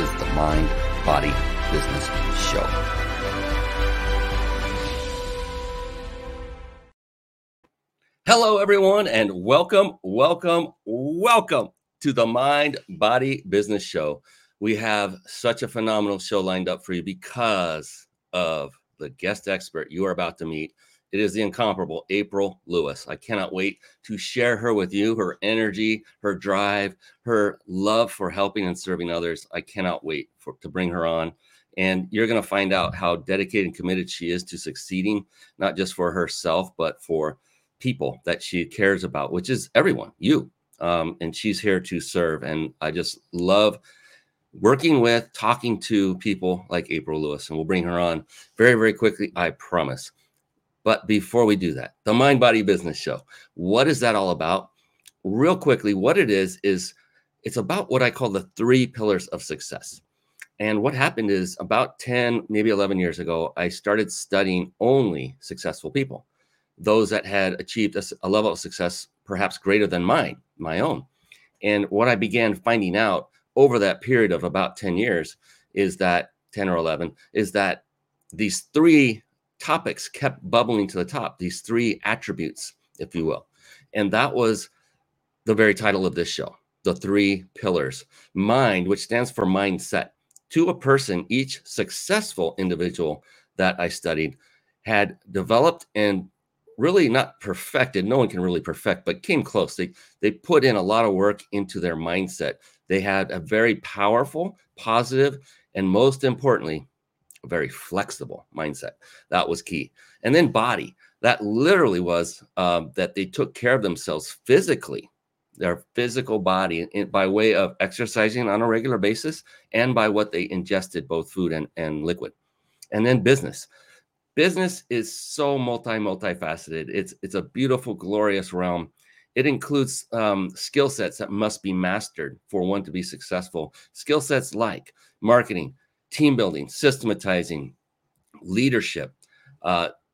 is the Mind Body Business Show. Hello, everyone, and welcome to the Mind Body Business Show. We have such a phenomenal show lined up for you because of the guest expert you are about to meet. It is the incomparable April Lewis. I cannot wait to share her with you, her energy, her drive, her love for helping and serving others. I cannot wait to bring her on. And you're going to find out how dedicated and committed she is to succeeding, not just for herself, but for people that she cares about, which is everyone, you. And she's here to serve. And I just love working with, talking to people like April Lewis, and we'll bring her on very, very quickly, I promise. But before we do that, the Mind Body Business Show, what is that all about? Real quickly, what it is it's about what I call the 3 pillars of success. And what happened is about 10, maybe 11 years ago, I started studying only successful people, those that had achieved a level of success perhaps greater than mine, my own. And what I began finding out over that period of about 10 years is that 10 or 11 is that these 3 topics kept bubbling to the top, these 3 attributes, if you will. And that was the very title of this show, the 3 pillars. Mind, which stands for mindset. To a person, each successful individual that I studied had developed and really not perfected. No one can really perfect, but came close. They put in a lot of work into their mindset. They had a very powerful, positive, and most importantly, a very flexible mindset. That was key. And then body. That literally was that they took care of themselves physically, their physical body, by way of exercising on a regular basis and by what they ingested, both food and liquid. And then business. Business is so multifaceted. It's a beautiful, glorious realm. It includes skill sets that must be mastered for one to be successful. Skill sets like marketing, team building, systematizing, leadership,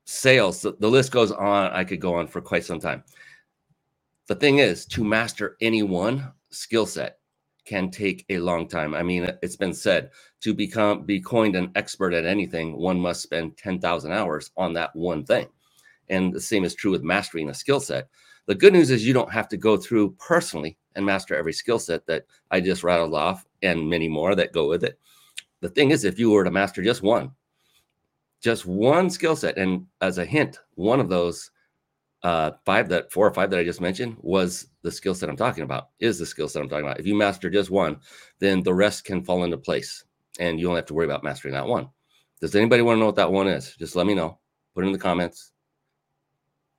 sales. The list goes on. I could go on for quite some time. The thing is, to master any one skill set can take a long time. I mean, it's been said to be coined an expert at anything, one must spend 10,000 hours on that one thing. And the same is true with mastering a skill set. The good news is you don't have to go through personally and master every skill set that I just rattled off and many more that go with it. The thing is, if you were to master just one skill set, and as a hint, one of those 4 or 5 that I just mentioned was the skill set I'm talking about, is the skill set I'm talking about. If you master just one, then the rest can fall into place and you don't have to worry about mastering that one. Does anybody want to know what that one is? Just let me know. Put it in the comments.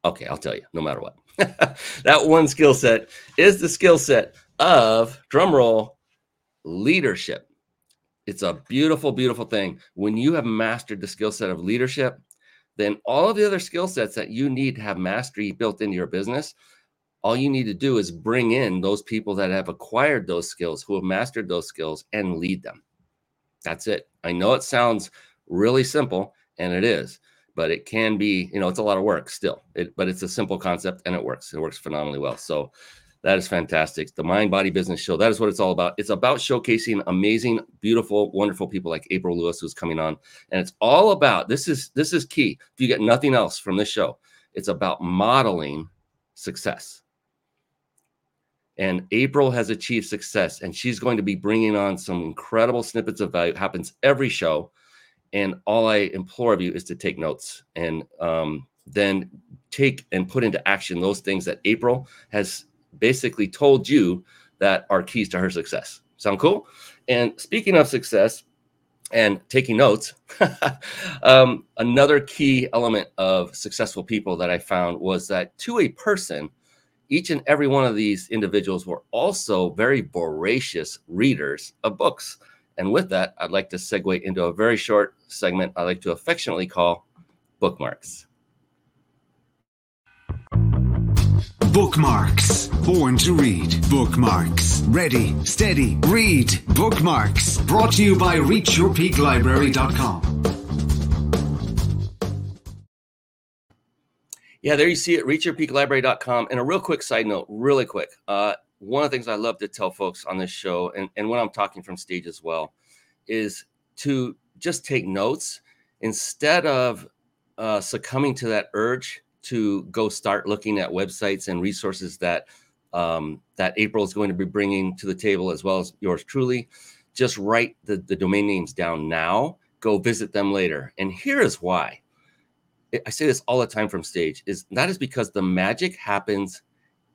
Okay, I'll tell you no matter what. That one skill set is the skill set of, drum roll, leadership. It's a beautiful, beautiful thing. When you have mastered the skill set of leadership, then all of the other skill sets that you need to have mastery built into your business, all you need to do is bring in those people that have acquired those skills, who have mastered those skills, and lead them. That's it. I know it sounds really simple, and it is, but it can be, it's a lot of work still, but it's a simple concept and it works. It works phenomenally well. So that is fantastic. The Mind Body Business Show, that is what it's all about. It's about showcasing amazing, beautiful, wonderful people like April Lewis, who's coming on. And it's all about, this is key. If you get nothing else from this show, it's about modeling success. And April has achieved success, and she's going to be bringing on some incredible snippets of value. It happens every show. And all I implore of you is to take notes and then take and put into action those things that April has basically told you that are keys to her success. Sound cool? And speaking of success and taking notes, another key element of successful people that I found was that to a person, each and every one of these individuals were also very voracious readers of books. And with that, I'd like to segue into a very short segment I like to affectionately call Bookmarks. Bookmarks, born to read. Bookmarks, ready, steady, read. Bookmarks, brought to you by ReachYourPeakLibrary.com. Yeah, there you see it, ReachYourPeakLibrary.com. And a real quick side note, really quick. One of the things I love to tell folks on this show, and when I'm talking from stage as well, is to just take notes instead of succumbing to that urge to go start looking at websites and resources that that April is going to be bringing to the table, as well as yours truly. Just write the domain names down now. Go visit them later. And here is why. I say this all the time from stage, is that is because the magic happens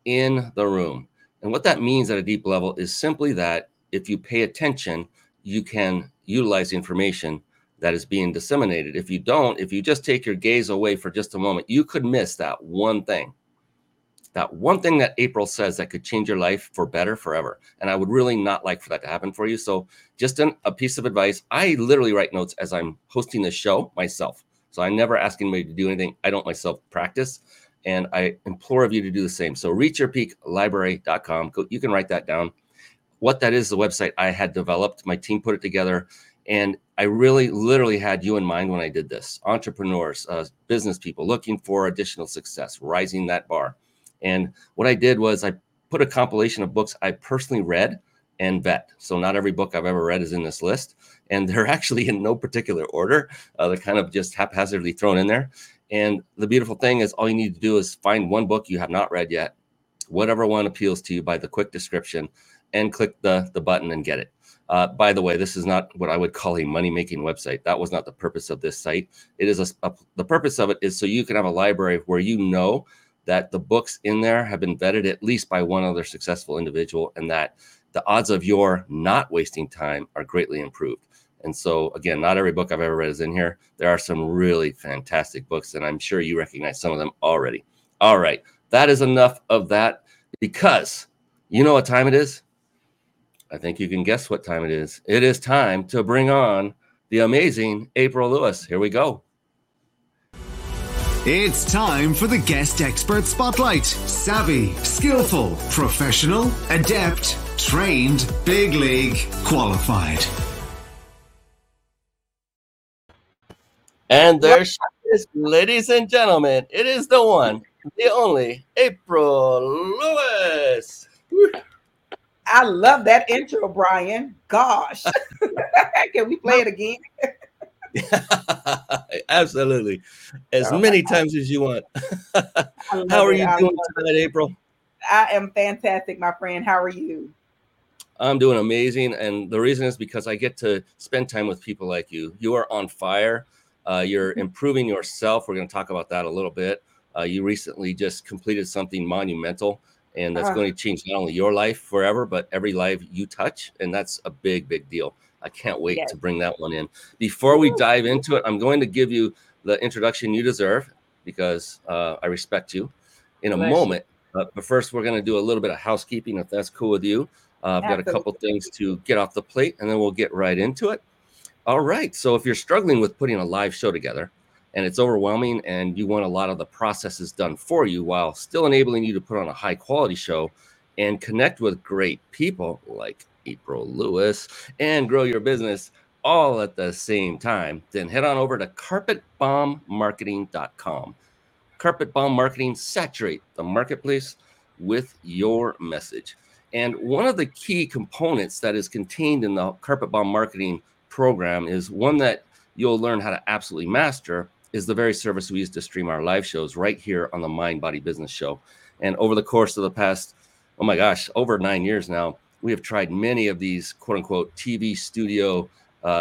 in the room. And what that means at a deep level is simply that if you pay attention, you can utilize the information that is being disseminated. If you don't, if you just take your gaze away for just a moment, you could miss that one thing. That one thing that April says that could change your life for better forever. And I would really not like for that to happen for you. So just a piece of advice. I literally write notes as I'm hosting the show myself. So I never ask anybody to do anything. I don't myself practice. And I implore of you to do the same. So reachyourpeaklibrary.com. You can write that down. What that is the website I had developed. My team put it together. And I really literally had you in mind when I did this. Entrepreneurs, business people looking for additional success, rising that bar. And what I did was I put a compilation of books I personally read and vet. So not every book I've ever read is in this list. And they're actually in no particular order. They're kind of just haphazardly thrown in there. And the beautiful thing is all you need to do is find one book you have not read yet, whatever one appeals to you by the quick description, and click the button and get it. By the way, this is not what I would call a money-making website. That was not the purpose of this site. It is the purpose of it is so you can have a library where you know that the books in there have been vetted at least by one other successful individual, and that the odds of your not wasting time are greatly improved. And so, again, not every book I've ever read is in here. There are some really fantastic books, and I'm sure you recognize some of them already. All right, that is enough of that, because you know what time it is? I think you can guess what time it is. It is time to bring on the amazing April Lewis. Here we go. It's time for the Guest Expert Spotlight. Savvy, skillful, professional, adept, trained, big league, qualified. And there she is, ladies and gentlemen. It is the one, the only, April Lewis. I love that intro, Brian. Gosh. Can we play it again? Absolutely. As many times as you want. How are you doing tonight, April? I am fantastic, my friend. How are you? I'm doing amazing. And the reason is because I get to spend time with people like you. You are on fire. You're improving yourself. We're going to talk about that a little bit. You recently just completed something monumental. And that's going to change not only your life forever, but every life you touch. And that's a big, big deal. I can't wait to bring that one in. Before we dive into it, I'm going to give you the introduction you deserve, because I respect you, in a moment. But first, we're going to do a little bit of housekeeping, if that's cool with you. I've got a couple things to get off the plate, and then we'll get right into it. All right. So if you're struggling with putting a live show together, and it's overwhelming, and you want a lot of the processes done for you while still enabling you to put on a high quality show and connect with great people like April Lewis and grow your business all at the same time, then head on over to carpetbombmarketing.com. Carpet Bomb Marketing, saturate the marketplace with your message. And one of the key components that is contained in the Carpet Bomb Marketing program is one that you'll learn how to absolutely master, is the very service we use to stream our live shows right here on the Mind Body Business Show. And over the course of the past, over 9 years now, we have tried many of these quote unquote TV studio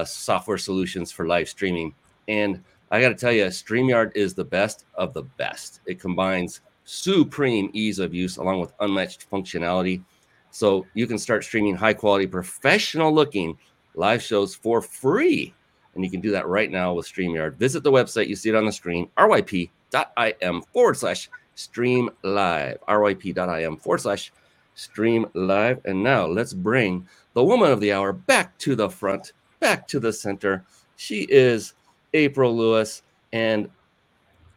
software solutions for live streaming. And I got to tell you, StreamYard is the best of the best. It combines supreme ease of use along with unmatched functionality. So you can start streaming high quality, professional looking live shows for free. And you can do that right now with StreamYard. Visit the website. You see it on the screen, ryp.im/streamlive, ryp.im/streamlive. And now let's bring the woman of the hour back to the front back to the center. She is April Lewis, and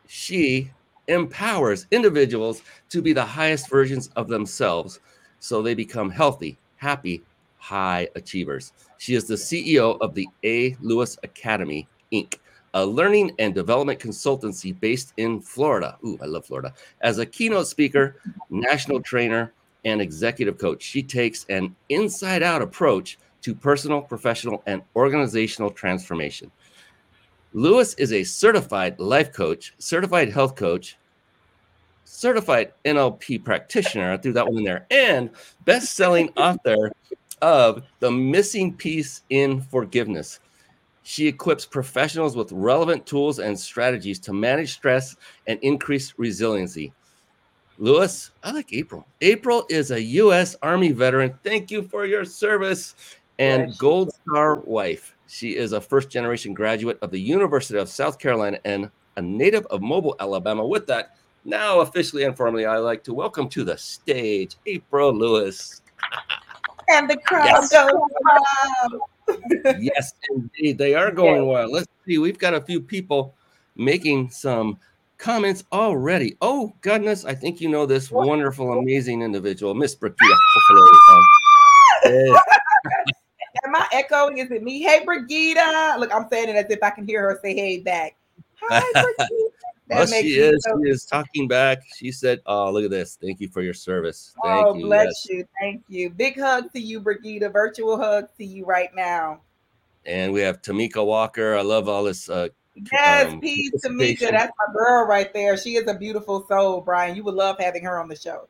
she empowers individuals to be the highest versions of themselves so they become healthy, happy, high achievers. She is the CEO of the A. Lewis Academy Inc., a learning and development consultancy based in Florida. Ooh, I love Florida. As a keynote speaker, national trainer, and executive coach, she takes an inside-out approach to personal, professional, and organizational transformation. Lewis is a certified life coach, certified health coach, certified NLP practitioner, I threw that one in there, and best-selling author of The Missing Piece in Forgiveness. She equips professionals with relevant tools and strategies to manage stress and increase resiliency. Lewis, I like April. April is a U.S. Army veteran. Thank you for your service and Gold Star wife. She is a first-generation graduate of the University of South Carolina and a native of Mobile, Alabama. With that, now officially and formally, I like to welcome to the stage April Lewis. And the crowd goes wild. Yes, indeed. They are going wild. Let's see. We've got a few people making some comments already. Oh, goodness. I think you know this wonderful, amazing individual, Miss Brigitte. Am I echoing? Is it me? Hey, Brigitte. Look, I'm saying it as if I can hear her say hey back. Hi, Brigitte. Well, she is talking back. She said, oh, look at this. Thank you for your service. Thank you. Bless you. Thank you. Big hug to you, Brigitte. A virtual hug to you right now. And we have Tamika Walker. I love all this. Peace, Tamika. That's my girl right there. She is a beautiful soul, Brian. You would love having her on the show.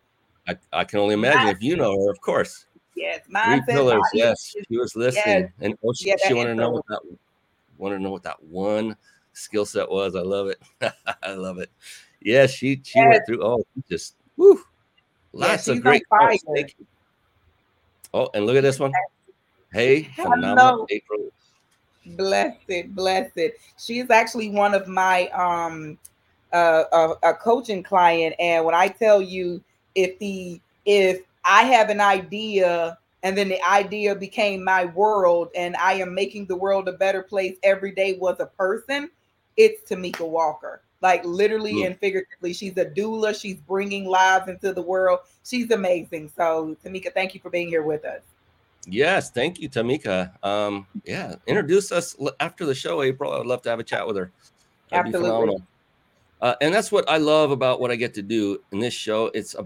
I can only imagine if you know her, of course. Yes. Three Pillars. Yes. She was listening. Yes. And she wanted to know what that one skill set was. I love it. I love it. Yeah, she went through lots of great. Like thank you. Oh, and look at this one. Hey, phenomenal April. Blessed. She's actually one of my a coaching client, and when I tell you, if I have an idea, and then the idea became my world, and I am making the world a better place every day was a person. It's Tamika Walker, like literally and figuratively. She's a doula. She's bringing lives into the world. She's amazing. So, Tamika, thank you for being here with us. Yes, thank you, Tamika. Introduce us after the show, April. I would love to have a chat with her. That'd be phenomenal. And that's what I love about what I get to do in this show. It's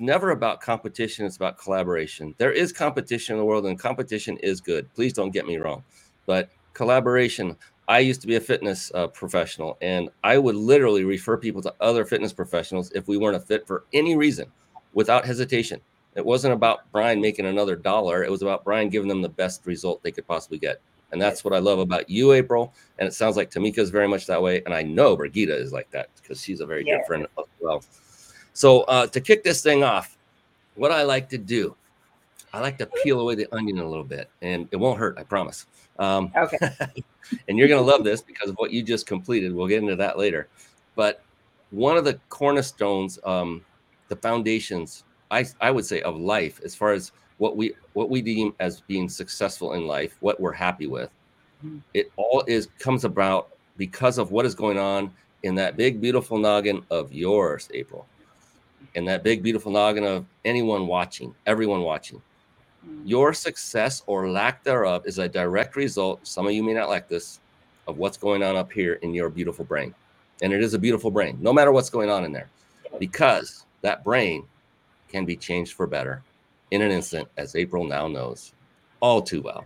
never about competition. It's about collaboration. There is competition in the world, and competition is good. Please don't get me wrong, but collaboration. I used to be a fitness professional, and I would literally refer people to other fitness professionals if we weren't a fit for any reason, without hesitation. It wasn't about Brian making another dollar. It was about Brian giving them the best result they could possibly get. And that's what I love about you, April. And it sounds like Tamika is very much that way. And I know Brigitte is like that because she's a very good friend as well. So to kick this thing off, what I like to do, I like to peel away the onion a little bit, and it won't hurt, I promise. Okay. And you're going to love this because of what you just completed. We'll get into that later. But one of the cornerstones, the foundations, I would say, of life, as far as what we deem as being successful in life, what we're happy with, it all comes about because of what is going on in that big, beautiful noggin of yours, April, and that big, beautiful noggin of anyone watching, everyone watching. Your success or lack thereof is a direct result, some of you may not like this, of what's going on up here in your beautiful brain. And it is a beautiful brain, no matter what's going on in there, because that brain can be changed for better in an instant, as April now knows all too well.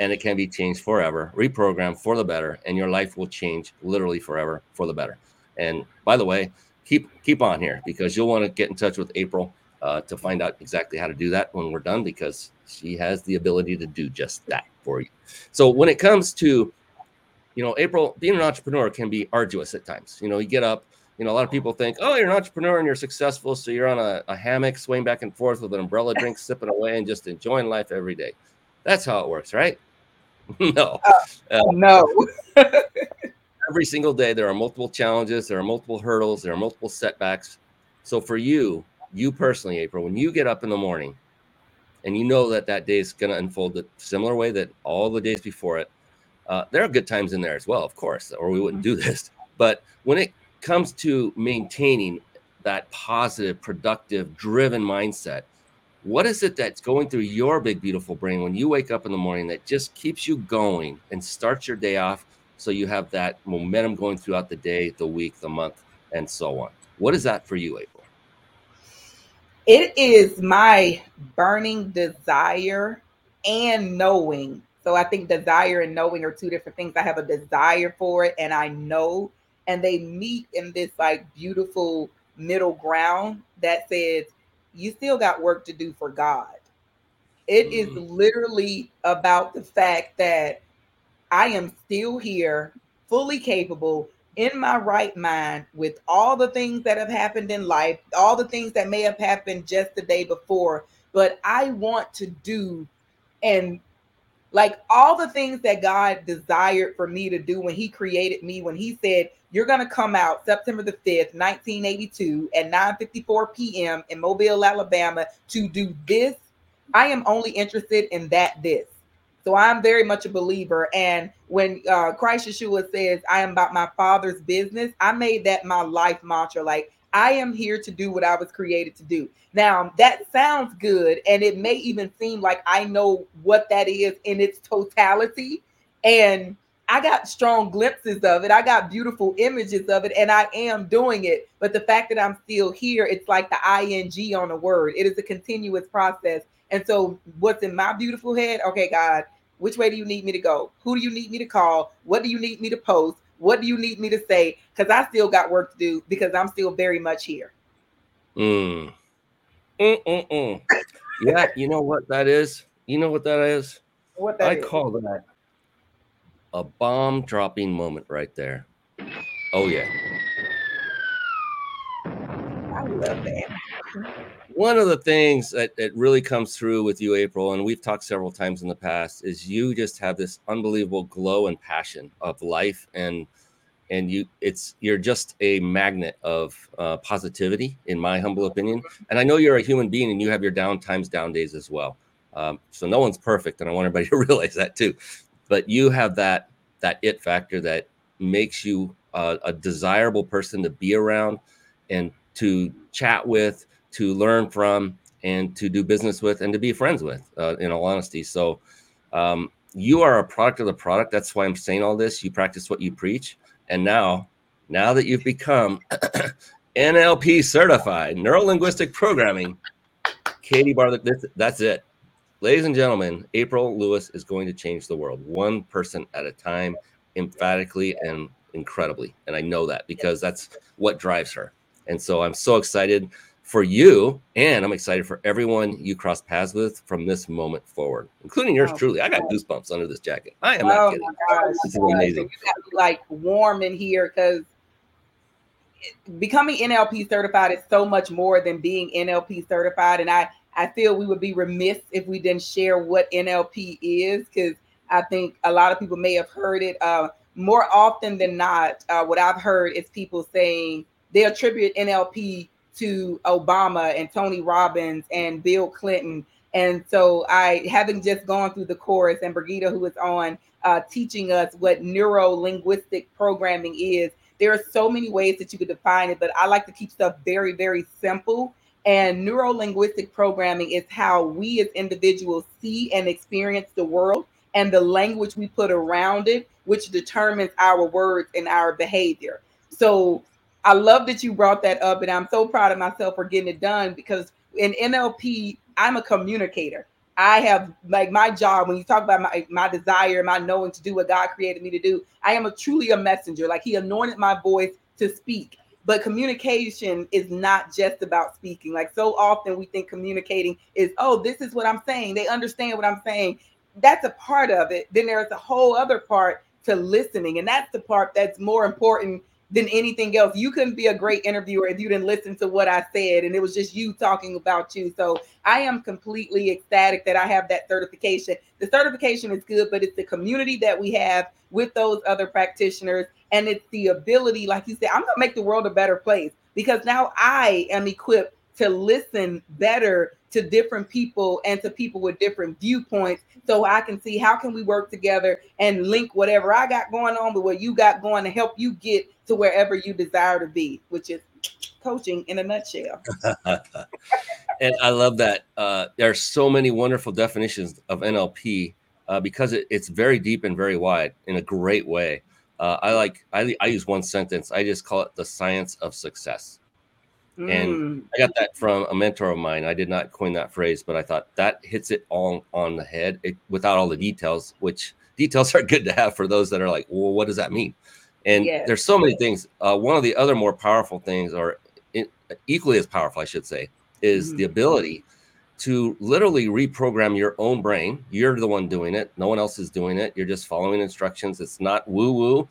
And it can be changed forever, reprogrammed for the better, and your life will change literally forever for the better. And by the way, keep on here because you'll want to get in touch with April to find out exactly how to do that when we're done, because she has the ability to do just that for you. So when it comes to, April, being an entrepreneur can be arduous at times. You get up, a lot of people think, oh, you're an entrepreneur and you're successful. So you're on a hammock swaying back and forth with an umbrella drink, sipping away and just enjoying life every day. That's how it works, right? No. No. Every single day, there are multiple challenges. There are multiple hurdles. There are multiple setbacks. So for you personally, April, when you get up in the morning and you know that that day is going to unfold the similar way that all the days before it. There are good times in there as well, of course, or we wouldn't do this. But when it comes to maintaining that positive, productive, driven mindset, what is it that's going through your big, beautiful brain when you wake up in the morning that just keeps you going and starts your day off so you have that momentum going throughout the day, the week, the month, and so on? What is that for you, April? It is my burning desire and knowing. So I think desire and knowing are two different things. I have a desire for it and I know, and they meet in this like beautiful middle ground that says, you still got work to do for God. It is literally about the fact that I am still here, fully capable, in my right mind, with all the things that have happened in life, all the things that may have happened just the day before, but I want to do, and like all the things that God desired for me to do when he created me, when he said, you're going to come out September the 5th, 1982 at 9:54 p.m. in Mobile, Alabama to do this. I am only interested in that this. So I'm very much a believer. And when Christ Yeshua says, I am about my Father's business, I made that my life mantra. Like, I am here to do what I was created to do. Now, that sounds good. And it may even seem like I know what that is in its totality. And I got strong glimpses of it. I got beautiful images of it, and I am doing it. But the fact that I'm still here, it's like the ing on a word. It is a continuous process. And so what's in my beautiful head? Okay, God, which way do you need me to go? Who do you need me to call? What do you need me to post? What do you need me to say? Because I still got work to do because I'm still very much here. Yeah, you know what that is? You know what that is? What that I is. Call that a bomb dropping moment right there. Oh, yeah. I love that. One of the things that really comes through with you, April, and we've talked several times in the past, is you just have this unbelievable glow and passion of life, and you're just a magnet of positivity, in my humble opinion. And I know you're a human being, and you have your down times, down days as well. So no one's perfect, and I want everybody to realize that too. But you have that it factor that makes you a desirable person to be around and to chat with, to learn from, and to do business with, and to be friends with, in all honesty. So you are a product of the product. That's why I'm saying all this. You practice what you preach. And now that you've become NLP certified, Neuro Linguistic Programming, Katie Barlick, that's it. Ladies and gentlemen, April Lewis is going to change the world, one person at a time, emphatically and incredibly. And I know that because that's what drives her. And so I'm so excited for you, and I'm excited for everyone you cross paths with from this moment forward, including yours truly. I got goosebumps under this jacket. I am not kidding. My gosh. This is amazing. You got me like warm in here, because becoming NLP certified is so much more than being NLP certified. And I feel we would be remiss if we didn't share what NLP is, because I think a lot of people may have heard it. More often than not, what I've heard is people saying they attribute NLP to Obama and Tony Robbins and Bill Clinton. And so I, having just gone through the course, and Brigitte, who is on, teaching us what neuro linguistic programming is, there are so many ways that you could define it, but I like to keep stuff very, very simple. And neuro linguistic programming is how we as individuals see and experience the world, and the language we put around it, which determines our words and our behavior. So I love that you brought that up, and I'm so proud of myself for getting it done, because in NLP, I'm a communicator. I have, like, my job, when you talk about my desire, my knowing to do what God created me to do, I am truly a messenger. Like, he anointed my voice to speak. But communication is not just about speaking. Like, so often we think communicating is, oh, this is what I'm saying, they understand what I'm saying. That's a part of it. Then there's a whole other part to listening. And that's the part that's more important than anything else. You couldn't be a great interviewer if you didn't listen to what I said and it was just you talking about you. So I am completely ecstatic that I have that certification. The certification is good, but it's the community that we have with those other practitioners. And it's the ability, like you said, I'm going to make the world a better place, because now I am equipped to listen better to different people and to people with different viewpoints, so I can see how can we work together and link whatever I got going on with what you got going to help you get to wherever you desire to be, which is coaching in a nutshell. And I love that. There are so many wonderful definitions of NLP because it's very deep and very wide in a great way. I use one sentence. I just call it the science of success. And I got that from a mentor of mine. I did not coin that phrase, but I thought that hits it all on the head without all the details, which details are good to have for those that are like, well, what does that mean? And there's so many things. One of the other more powerful things, or equally as powerful, I should say, is the ability to literally reprogram your own brain. You're the one doing it. No one else is doing it. You're just following instructions. It's not woo-woo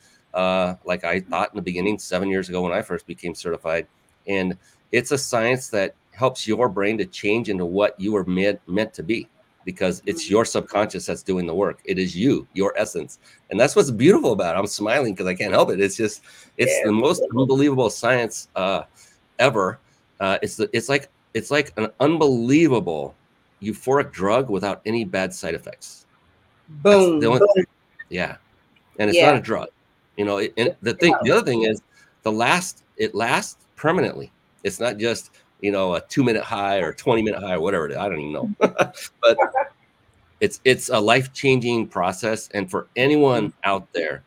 like I thought in the beginning 7 years ago when I first became certified. And it's a science that helps your brain to change into what you were meant to be, because it's your subconscious that's doing the work. It is you, your essence. And that's what's beautiful about it. I'm smiling because I can't help it. It's just, the most unbelievable science ever. It's like an unbelievable euphoric drug without any bad side effects. Boom. And it's not a drug. And the other thing is it lasts permanently. It's not just, a 2-minute high or 20-minute high or whatever it is. I don't even know, but it's a life-changing process. And for anyone out there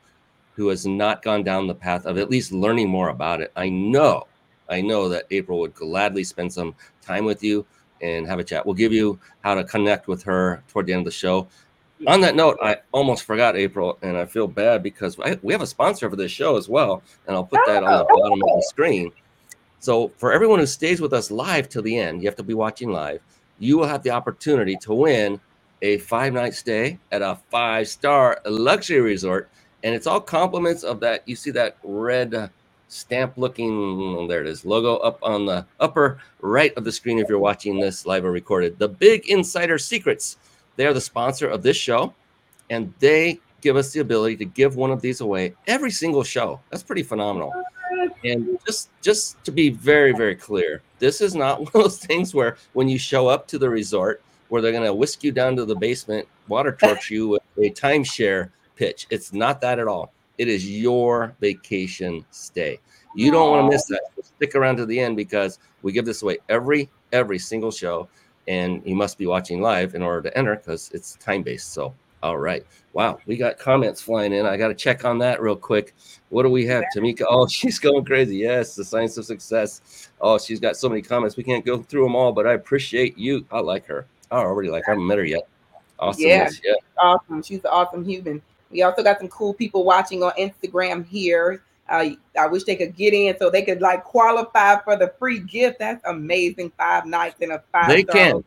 who has not gone down the path of at least learning more about it, I know that April would gladly spend some time with you and have a chat. We'll give you how to connect with her toward the end of the show. On that note, I almost forgot, April, and I feel bad because we have a sponsor for this show as well. And I'll put that on the bottom of the screen. So for everyone who stays with us live till the end, you have to be watching live. You will have the opportunity to win a 5-night stay at a 5-star luxury resort. And it's all compliments of that. You see that red stamp looking, there it is, logo up on the upper right of the screen if you're watching this live or recorded. The Big Insider Secrets. They are the sponsor of this show, and they give us the ability to give one of these away every single show. That's pretty phenomenal. And just to be very, very clear, this is not one of those things where when you show up to the resort where they're going to whisk you down to the basement, water torch you with a timeshare pitch. It's not that at all. It is your vacation stay. You don't want to miss that. Stick around to the end because we give this away every single show. And you must be watching live in order to enter because it's time-based. So, all right. Wow, we got comments flying in. I got to check on that real quick. What do we have, Tamika? Oh, she's going crazy. Yes, the science of success. Oh, she's got so many comments. We can't go through them all, but I appreciate you. I like her. I already like her. I haven't met her yet. Awesome. Yeah. Awesome. She's an awesome human. We also got some cool people watching on Instagram here. I wish they could get in so they could qualify for the free gift. That's amazing. 5 nights and a 5-star.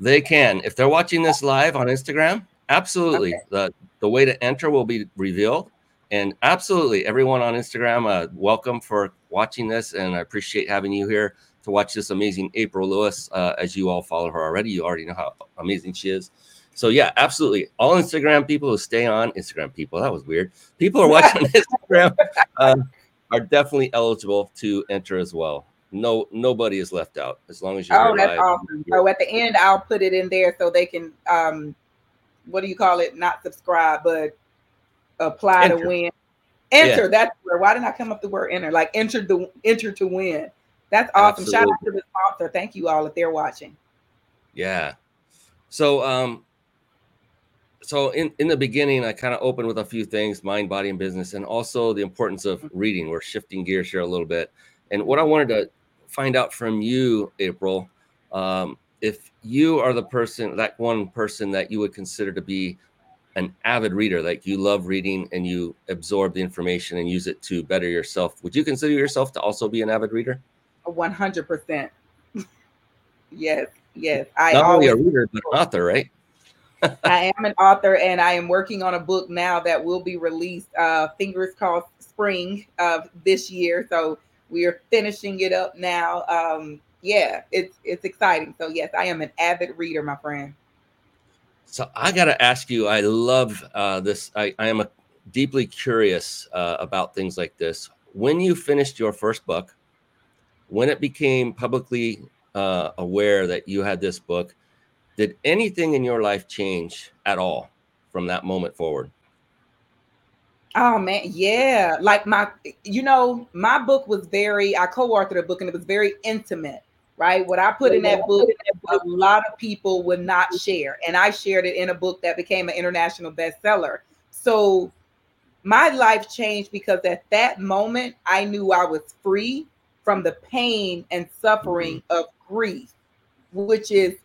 They can. If they're watching this live on Instagram, absolutely. Okay. The way to enter will be revealed. And absolutely, everyone on Instagram, welcome for watching this. And I appreciate having you here to watch this amazing April Lewis. As you all follow her already, you already know how amazing she is. So yeah, absolutely. All Instagram people who stay on Instagram people. That was weird. People who are watching Instagram are definitely eligible to enter as well. No, nobody is left out as long as you're alive. Oh, that's awesome. So at the end, I'll put it in there so they can, not subscribe, but apply to win. Enter. Yeah. That's where. Why didn't I come up the word enter? Enter to win. That's awesome. Absolutely. Shout out to the sponsor. Thank you all if they're watching. Yeah. So, So in the beginning, I kind of opened with a few things, mind, body, and business, and also the importance of reading. We're shifting gears here a little bit. And what I wanted to find out from you, April, if you are the person, that one person that you would consider to be an avid reader, like you love reading and you absorb the information and use it to better yourself, would you consider yourself to also be an avid reader? 100%. Yes. Not only a reader, but an author, right? I am an author, and I am working on a book now that will be released, fingers crossed, spring of this year. So we are finishing it up now. It's exciting. So yes, I am an avid reader, my friend. So I got to ask you, I love this. I am deeply curious about things like this. When you finished your first book, when it became publicly aware that you had this book, did anything in your life change at all from that moment forward? Oh man, yeah. Like my book was very, I co-authored a book and it was very intimate, right? What I put in that book, a lot of people would not share. And I shared it in a book that became an international bestseller. So my life changed because at that moment, I knew I was free from the pain and suffering of grief, which is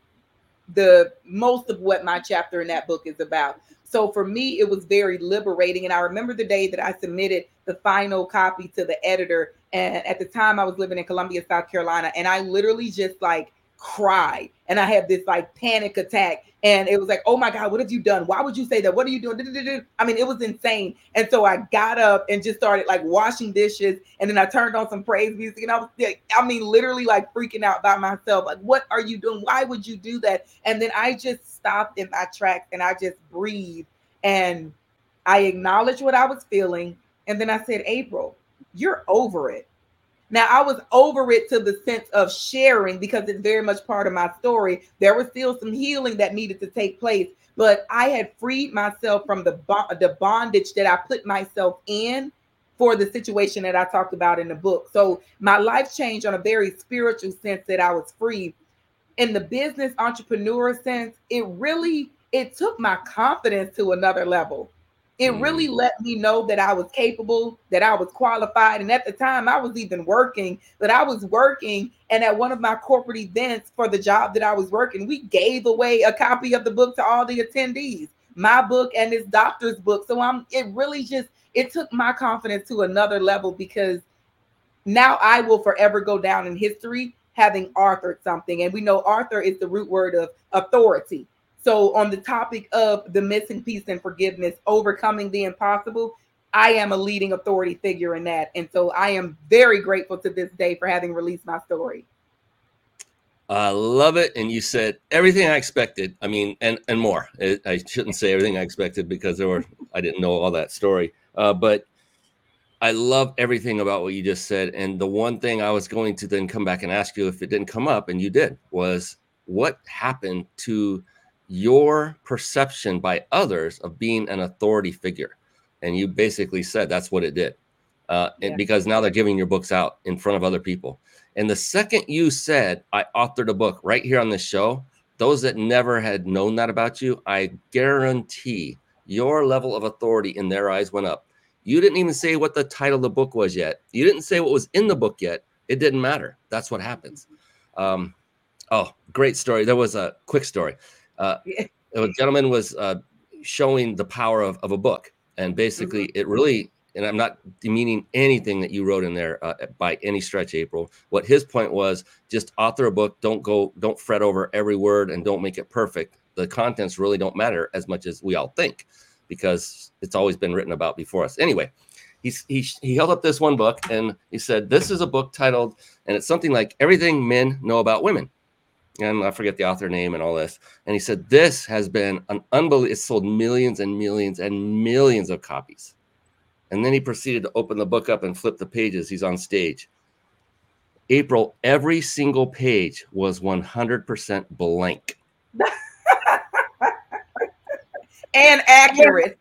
the most of what my chapter in that book is about. So for me, it was very liberating. And I remember the day that I submitted the final copy to the editor. And at the time I was living in Columbia, South Carolina, and I literally just like cried. And I had this like panic attack. And it was like, oh my God, what have you done? Why would you say that? What are you doing? I mean, it was insane. And so I got up and just started like washing dishes. And then I turned on some praise music. And I was like, I mean, literally like freaking out by myself. Like, what are you doing? Why would you do that? And then I just stopped in my tracks and I just breathed. And I acknowledged what I was feeling. And then I said, April, you're over it. Now, I was over it to the sense of sharing because it's very much part of my story. There was still some healing that needed to take place, but I had freed myself from the bondage that I put myself in for the situation that I talked about in the book. So my life changed on a very spiritual sense that I was free. In the business entrepreneur sense, it took my confidence to another level. It really let me know that I was capable, that I was qualified. And at the time I was even working, but I was working. And at one of my corporate events for the job that I was working, we gave away a copy of the book to all the attendees, my book and this doctor's book. So it took my confidence to another level because now I will forever go down in history having authored something. And we know author is the root word of authority. So on the topic of the missing piece in forgiveness, overcoming the impossible, I am a leading authority figure in that. And so I am very grateful to this day for having released my story. I love it. And you said everything I expected. I mean, and more. I shouldn't say everything I expected because I didn't know all that story. But I love everything about what you just said. And the one thing I was going to then come back and ask you if it didn't come up, and you did, was what happened to your perception by others of being an authority figure. And you basically said that's what it did. And because now they're giving your books out in front of other people. And the second you said, I authored a book right here on this show, those that never had known that about you, I guarantee your level of authority in their eyes went up. You didn't even say what the title of the book was yet. You didn't say what was in the book yet. It didn't matter. That's what happens. Great story. There was a quick story. A gentleman was showing the power of a book, and basically it really, and I'm not demeaning anything that you wrote in there by any stretch, April. What his point was, just author a book, don't fret over every word and don't make it perfect. The contents really don't matter as much as we all think because it's always been written about before us. Anyway, he held up this one book and he said, this is a book titled, and it's something like Everything Men Know About Women. And I forget the author name and all this. And he said, this has been an unbelievable, it's sold millions and millions and millions of copies. And then he proceeded to open the book up and flip the pages. He's on stage. April, every single page was 100% blank. And accurate.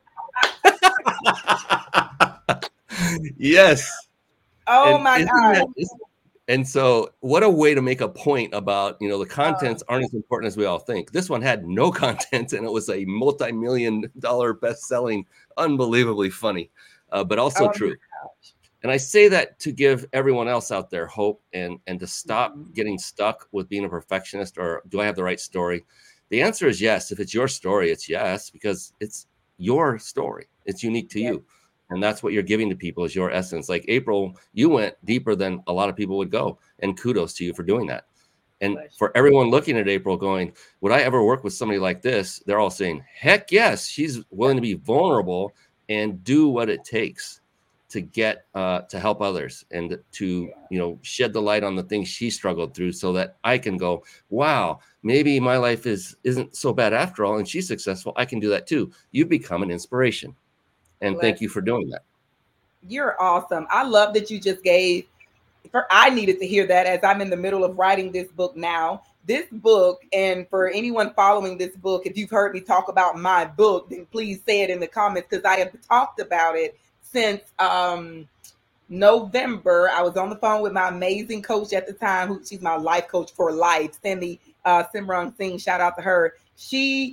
Yes. Oh, and my God. And so what a way to make a point about, the contents aren't as important as we all think. This one had no content, and it was a multi-million-dollar best-selling, unbelievably funny, but also true. And I say that to give everyone else out there hope and to stop getting stuck with being a perfectionist or do I have the right story? The answer is yes. If it's your story, it's yes, because it's your story. It's unique to you. And that's what you're giving to people is your essence. Like April, you went deeper than a lot of people would go. And kudos to you for doing that. And for everyone looking at April going, would I ever work with somebody like this? They're all saying, heck yes, she's willing to be vulnerable and do what it takes to get to help others and to, shed the light on the things she struggled through so that I can go, wow, maybe my life isn't so bad after all. And she's successful. I can do that too. You become an inspiration. And thank you for doing that. You're awesome. I love that you just gave I needed to hear that as I'm in the middle of writing this book now. This book, and for anyone following this book, if you've heard me talk about my book, then please say it in the comments, because I have talked about it since November. I was on the phone with my amazing coach at the time, who she's my life coach for life, Cindy Simran Singh, shout out to her. We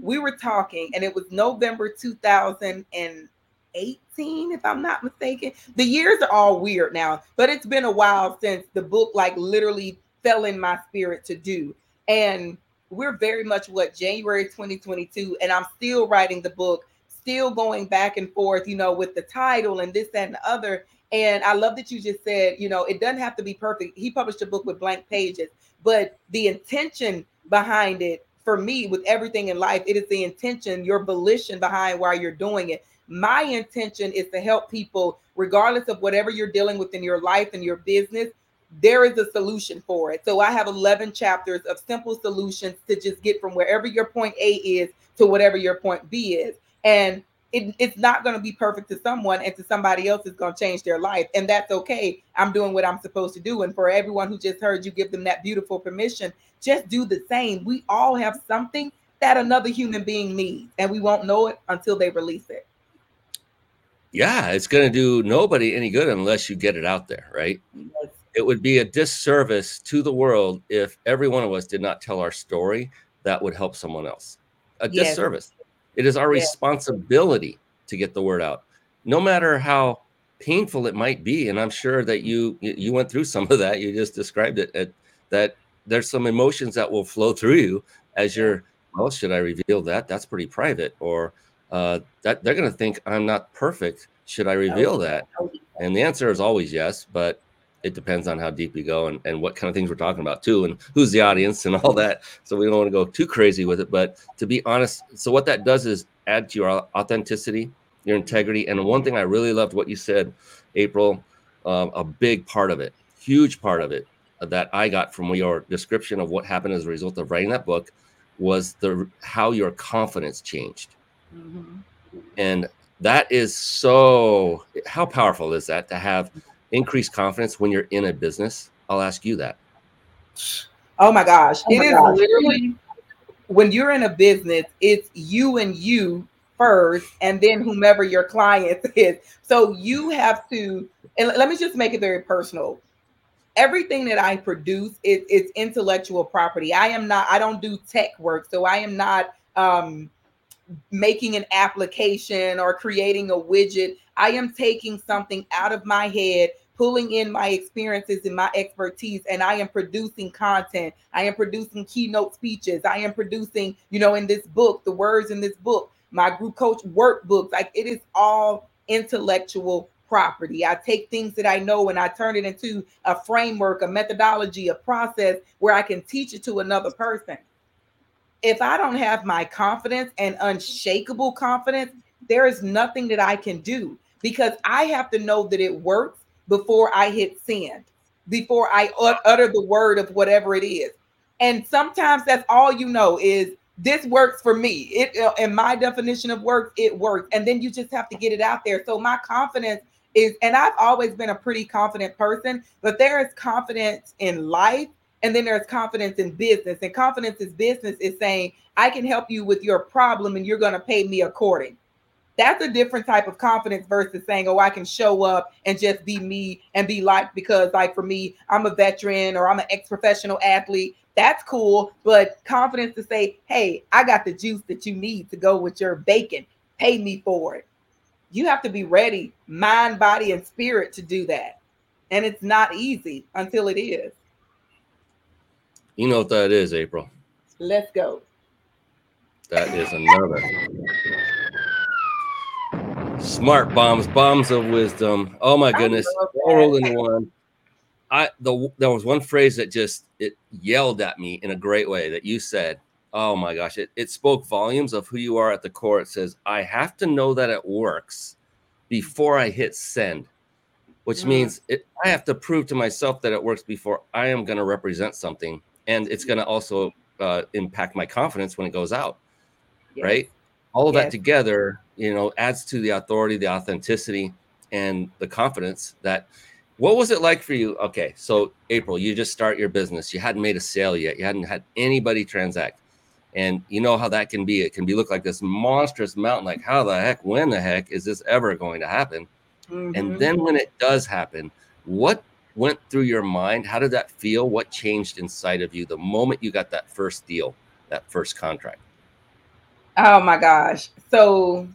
were talking, and it was November 2018, if I'm not mistaken. The years are all weird now, but it's been a while since the book like literally fell in my spirit to do. And we're very much January 2022, and I'm still writing the book, still going back and forth, you know, with the title and this, that, and the other. And I love that you just said, you know, it doesn't have to be perfect. He published a book with blank pages, but the intention behind it, for me, with everything in life, it is the intention, your volition behind why you're doing it. My intention is to help people, regardless of whatever you're dealing with in your life and your business, there is a solution for it. So I have 11 chapters of simple solutions to just get from wherever your point A is to whatever your point B is. And it's not going to be perfect to someone, and to somebody else it's going to change their life. And that's okay. I'm doing what I'm supposed to do. And for everyone who just heard you give them that beautiful permission, just do the same. We all have something that another human being needs, and we won't know it until they release it. Yeah, it's going to do nobody any good unless you get it out there, right? Yes. It would be a disservice to the world if every one of us did not tell our story that would help someone else. A disservice. It is our responsibility to get the word out, no matter how painful it might be. And I'm sure that you went through some of that. You just described it, that there's some emotions that will flow through you as you're, well, should I reveal that? That's pretty private. Or that they're going to think I'm not perfect. Should I reveal that? And the answer is always yes, but it depends on how deep you go and what kind of things we're talking about too, and who's the audience and all that. So we don't want to go too crazy with it, but to be honest. So what that does is add to your authenticity, your integrity. And one thing I really loved what you said, April, a big part of it, huge part of it that I got from your description of what happened as a result of writing that book was how your confidence changed. Mm-hmm. And that is so, how powerful is that to have increased confidence when you're in a business? I'll ask you that. Oh my gosh. It is literally, when you're in a business, it's you and you first, and then whomever your client is. So you have to, and let me just make it very personal. Everything that I produce is intellectual property. I don't do tech work. So I am not making an application or creating a widget. I am taking something out of my head, pulling in my experiences and my expertise, and I am producing content. I am producing keynote speeches. I am producing, in this book, the words in this book, my group coach workbooks. Like, it is all intellectual property. I take things that I know and I turn it into a framework, a methodology, a process where I can teach it to another person. If I don't have my confidence and unshakable confidence, there is nothing that I can do, because I have to know that it works before I hit send, before I utter the word of whatever it is. And sometimes that's all you know is this works for me. It, in my definition of work, it works. And then you just have to get it out there. So my confidence is, and I've always been a pretty confident person, but there is confidence in life. And then there's confidence in business, and confidence in business is saying, I can help you with your problem and you're going to pay me according. That's a different type of confidence versus saying, oh, I can show up and just be me and be liked because, like, for me, I'm a veteran or I'm an ex-professional athlete. That's cool. But confidence to say, hey, I got the juice that you need to go with your bacon. Pay me for it. You have to be ready, mind, body, and spirit to do that. And it's not easy until it is. You know what that is, April? Let's go. That is another smart bombs of wisdom. Oh my goodness! All rolled into one. There was one phrase that just it yelled at me in a great way that you said. Oh my gosh! It spoke volumes of who you are at the core. It says, I have to know that it works before I hit send, which means I have to prove to myself that it works before I am going to represent something. And it's going to also impact my confidence when it goes out, right? All of that together, adds to the authority, the authenticity, and the confidence that What was it like for you? Okay, so April, you just start your business. You hadn't made a sale yet. You hadn't had anybody transact. And you know how that can be. It can be look like this monstrous mountain, like how the heck, when the heck is this ever going to happen? Mm-hmm. And then when it does happen, what went through your mind? How did that feel? What changed inside of you the moment you got that first deal, that first contract? Oh my gosh. So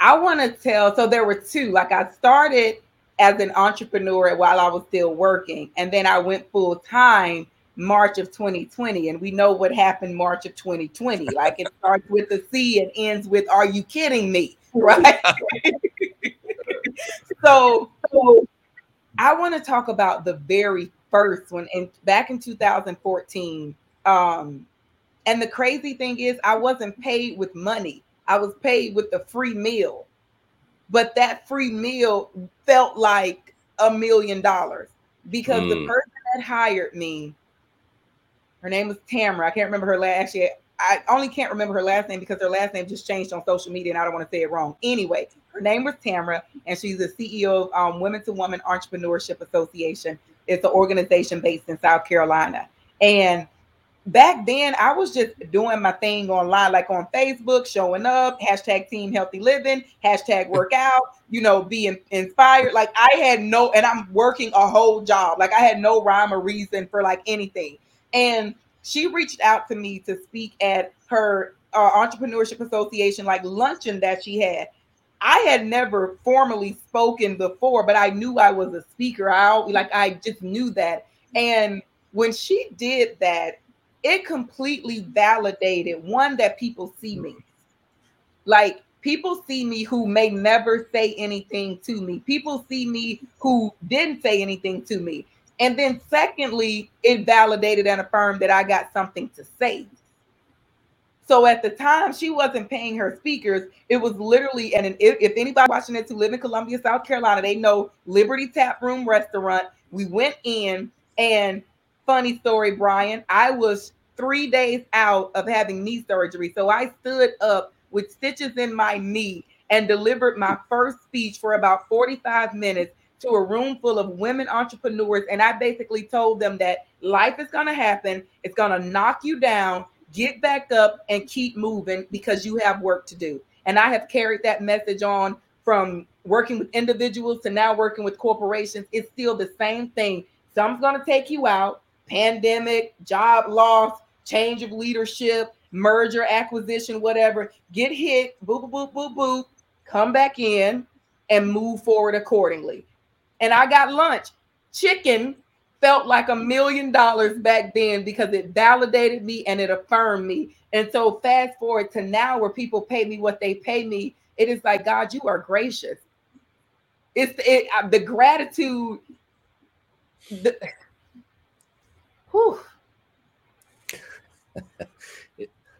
I want to tell, so there were two, like I started as an entrepreneur while I was still working. And then I went full time March of 2020. And we know what happened March of 2020. Like it starts with a C and ends with, are you kidding me? Right? So I want to talk about the very first one. And back in 2014, and the crazy thing is I wasn't paid with money. I was paid with the free meal. But that free meal felt like $1 million because the person that hired me, her name was Tamara. I can't remember her last name. I only can't remember her last name because her last name just changed on social media and I don't want to say it wrong. Anyway, her name was Tamara and she's the CEO of Women to Women Entrepreneurship Association. It's an organization based in South Carolina. And back then, I was just doing my thing online, like on Facebook, showing up, hashtag team healthy living, hashtag workout, you know, being inspired. Like I had no, and I'm working a whole job. Like I had no rhyme or reason for like anything. And she reached out to me to speak at her entrepreneurship association, like luncheon that she had. I had never formally spoken before, but I knew I was a speaker. I just knew that. And when she did that, it completely validated one that people see me. Like people see me who may never say anything to me. People see me who didn't say anything to me. And then secondly, it validated and affirmed that I got something to say. So at the time she wasn't paying her speakers. It was literally, and if anybody watching this who live in Columbia, South Carolina, they know Liberty Tap Room restaurant. We went in and funny story, Brian, I was 3 days out of having knee surgery. So I stood up with stitches in my knee and delivered my first speech for about 45 minutes to a room full of women entrepreneurs. And I basically told them that life is going to happen. It's going to knock you down, get back up and keep moving because you have work to do. And I have carried that message on from working with individuals to now working with corporations. It's still the same thing. Some's going to take you out. Pandemic, job loss, change of leadership, merger, acquisition, whatever, get hit, boop, boop, boop, boop, come back in and move forward accordingly. And I got lunch. Chicken felt like $1 million back then because it validated me and it affirmed me. And so fast forward to now where people pay me what they pay me. It is like, God, you are gracious. The gratitude.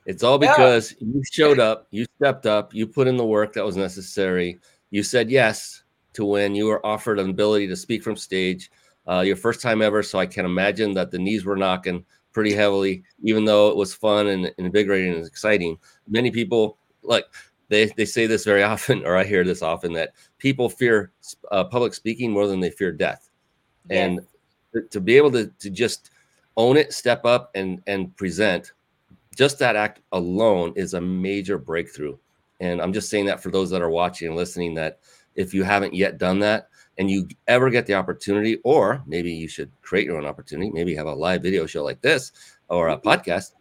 It's all because you showed up, you stepped up, you put in the work that was necessary. You said yes to when you were offered an ability to speak from stage, your first time ever. So I can imagine that the knees were knocking pretty heavily, even though it was fun and invigorating and exciting. Many people, like they say this very often, or I hear this often, that people fear public speaking more than they fear death. Yes. And to be able to just own it, step up and present, just that act alone is a major breakthrough. And I'm just saying that for those that are watching and listening, that if you haven't yet done that and you ever get the opportunity, or maybe you should create your own opportunity, maybe have a live video show like this or a podcast,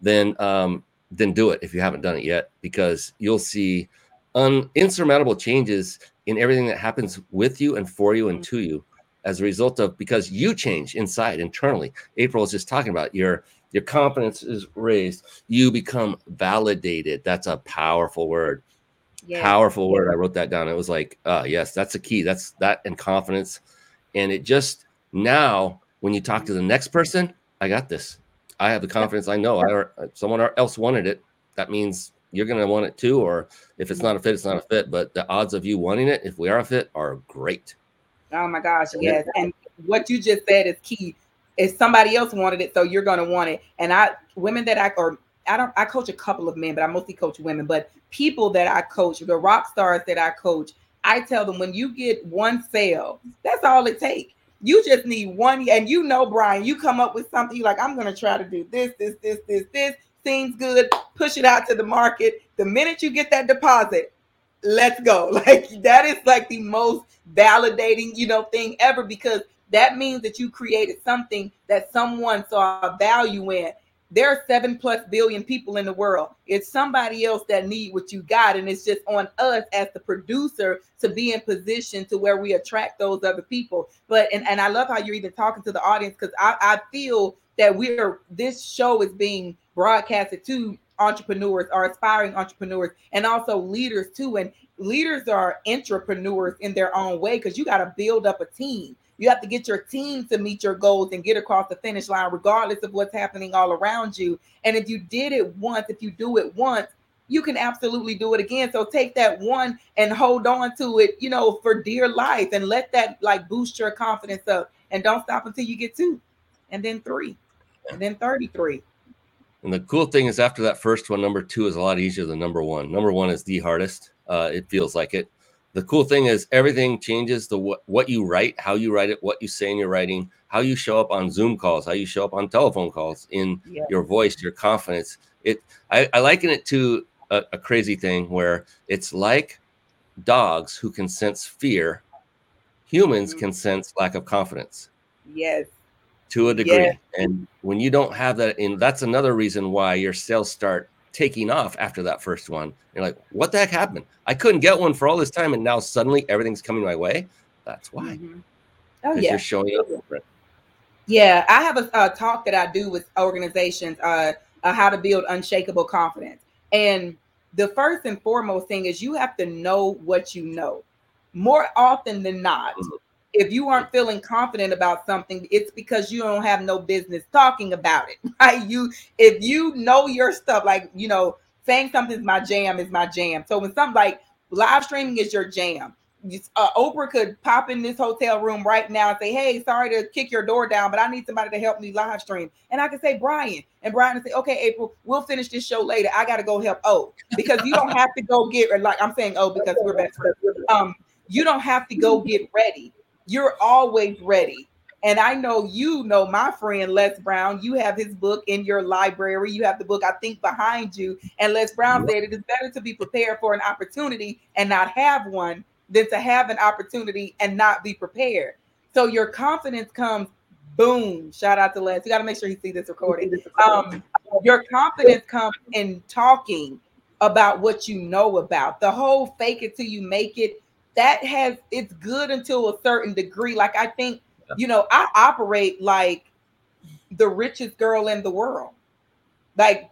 then do it if you haven't done it yet, because you'll see insurmountable changes in everything that happens with you and for you and to you. As a result of, because you change inside internally. April is just talking about your confidence is raised. You become validated. That's a powerful word. Yeah. Powerful word. I wrote that down. It was like, yes, that's the key. That's that and confidence. And it just now, when you talk to the next person, I got this. I have the confidence. I know someone else wanted it. That means you're going to want it too. Or if it's not a fit, it's not a fit. But the odds of you wanting it, if we are a fit, are great. Oh my gosh, yes. And what you just said is key. If somebody else wanted it, so you're gonna want it. And I coach a couple of men, but I mostly coach women, but people that I coach, the rock stars that I coach, I tell them, when you get one sale, that's all it takes. You just need one. And you know, Brian, you come up with something, you're like, I'm going to try to do this. Seems good. Push it out to the market. The minute you get that deposit, let's go. Like, that is like the most validating, thing ever, because that means that you created something that someone saw value in. There are 7+ billion people in the world. It's somebody else that need what you got. And it's just on us as the producer to be in position to where we attract those other people. But, and I love how you're even talking to the audience, because I feel that this show is being broadcasted to entrepreneurs, or aspiring entrepreneurs, and also leaders too. And leaders are entrepreneurs in their own way, because you got to build up a team. You have to get your team to meet your goals and get across the finish line, regardless of what's happening all around you. And if you do it once, you can absolutely do it again. So take that one and hold on to it, for dear life, and let that boost your confidence up. And don't stop until you get 2, and then 3, and then 33. And the cool thing is, after that first one, number 2 is a lot easier than number 1. Number 1 is the hardest. It feels like it. The cool thing is everything changes. What you write, how you write it, what you say in your writing, how you show up on Zoom calls, how you show up on telephone calls, in your voice, your confidence. I liken it to a crazy thing where it's like dogs who can sense fear. Humans can sense lack of confidence. Yes. To a degree. Yeah. And when you don't have that, and that's another reason why your sales start taking off after that first one. You're like, what the heck happened? I couldn't get one for all this time, and now suddenly everything's coming my way. That's why. Mm-hmm. Oh, yeah. You're showing up different. Yeah. I have a talk that I do with organizations, how to build unshakable confidence. And the first and foremost thing is you have to know what you know. More often than not, if you aren't feeling confident about something, it's because you don't have no business talking about it, right? If you know your stuff, saying something's my jam is my jam. So when something like live streaming is your jam, Oprah could pop in this hotel room right now and say, hey, sorry to kick your door down, but I need somebody to help me live stream. And I could say, Brian. And Brian would say, okay, April, we'll finish this show later. I got to go help O. Because you don't have to go get, I'm saying O because we're best friends. You don't have to go get ready. You're always ready. And I know my friend Les Brown. You have his book in your library. You have the book, I think, behind you. And Les Brown said it is better to be prepared for an opportunity and not have one than to have an opportunity and not be prepared. So your confidence comes, boom. Shout out to Les. You got to make sure you see this recording. Your confidence comes in talking about what you know about. The whole fake it till you make it, that has, it's good until a certain degree. I think, I operate like the richest girl in the world.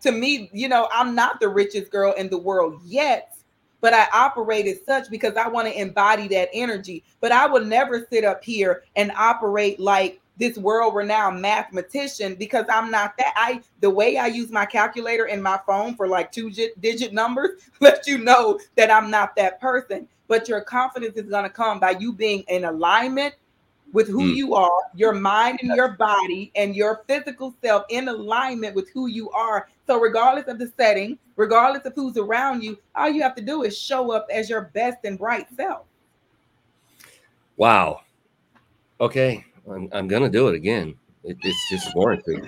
To me, I'm not the richest girl in the world yet, but I operate as such because I want to embody that energy. But I will never sit up here and operate like this world-renowned mathematician, because I'm not that. The way I use my calculator and my phone for 2-digit numbers lets you know that I'm not that person. But your confidence is going to come by you being in alignment with who you are, your mind and your body and your physical self in alignment with who you are. So regardless of the setting, regardless of who's around you, all you have to do is show up as your best and bright self. Wow. Okay. I'm going to do it again. It's just warranted.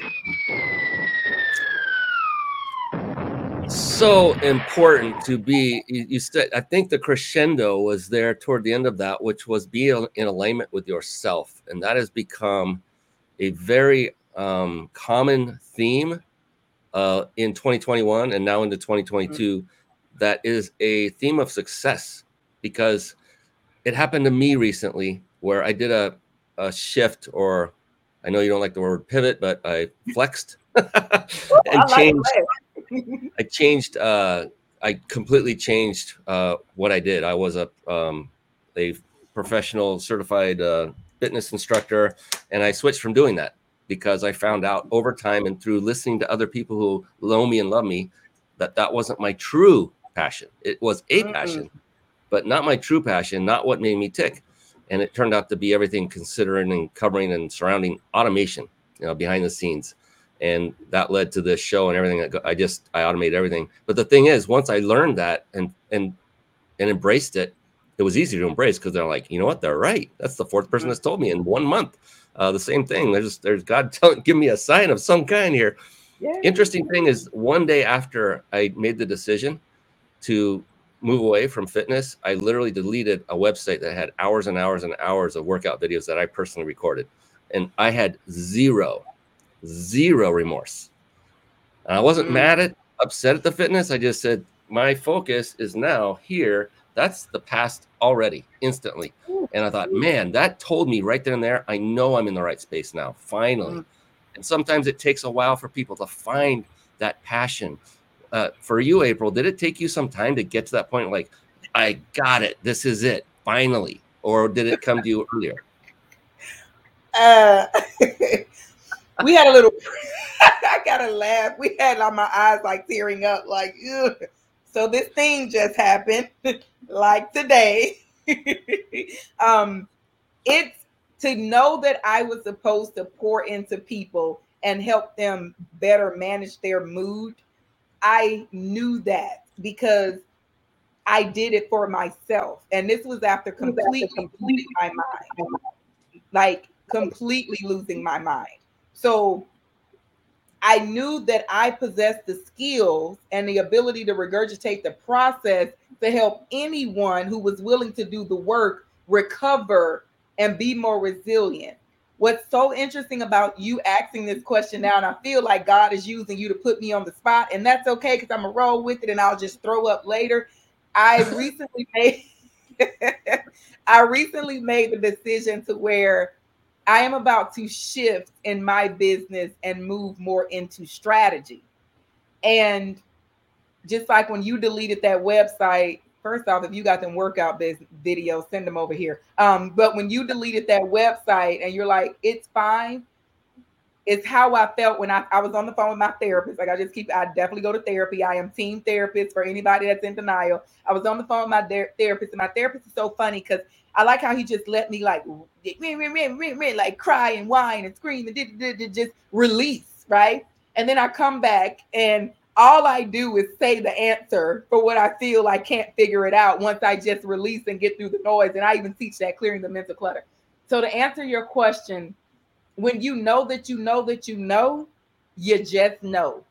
So important to be, you said, I think the crescendo was there toward the end of that, which was be in alignment with yourself. And that has become a very common theme in 2021 and now into 2022. Mm-hmm. That is a theme of success, because it happened to me recently where I did a shift, or I know you don't like the word pivot, but I flexed and changed. I completely changed what I did. I was a professional certified fitness instructor, and I switched from doing that because I found out over time and through listening to other people who know me and love me that wasn't my true passion. It was a passion, but not my true passion, not what made me tick. And it turned out to be everything considering and covering and surrounding automation, behind the scenes. And that led to this show and everything. I automated everything. But the thing is, once I learned that and embraced it, it that was easy to embrace because they're like, you know what, they're right. That's the fourth person that's told me in 1 month the same thing. There's God give me a sign of some kind here. Yay. Interesting thing is, one day after I made the decision to move away from fitness, I literally deleted a website that had hours and hours and hours of workout videos that I personally recorded. And I had zero remorse. And I wasn't upset at the fitness. I just said, my focus is now here. That's the past already, instantly. And I thought, man, that told me right then and there, I know I'm in the right space now, finally. And sometimes it takes a while for people to find that passion. For you, April, did it take you some time to get to that point? Like, I got it. This is it. Finally. Or did it come to you earlier? We had a little, I got to laugh. We had like my eyes like tearing up, like, ugh. So this thing just happened like today. It's to know that I was supposed to pour into people and help them better manage their mood. I knew that because I did it for myself. And this was after completely losing my mind, like completely losing my mind. So I knew that I possessed the skills and the ability to regurgitate the process to help anyone who was willing to do the work recover and be more resilient. What's so interesting about you asking this question now, and I feel like God is using you to put me on the spot, and that's okay because I'm going to roll with it and I'll just throw up later. I recently made the decision to where I am about to shift in my business and move more into strategy. And just like when you deleted that website, first off, if you got them workout videos, send them over here. But when you deleted that website and you're like, it's fine. It's how I felt when I was on the phone with my therapist. Like I definitely go to therapy. I am team therapist for anybody that's in denial. I was on the phone with my therapist, and my therapist is so funny because I like how he just let me like cry and whine and scream and just release, right? And then I come back and all I do is say the answer for what I feel I can't figure it out once I just release and get through the noise. And I even teach that, clearing the mental clutter. So to answer your question, when you know that you know that you know, you just know.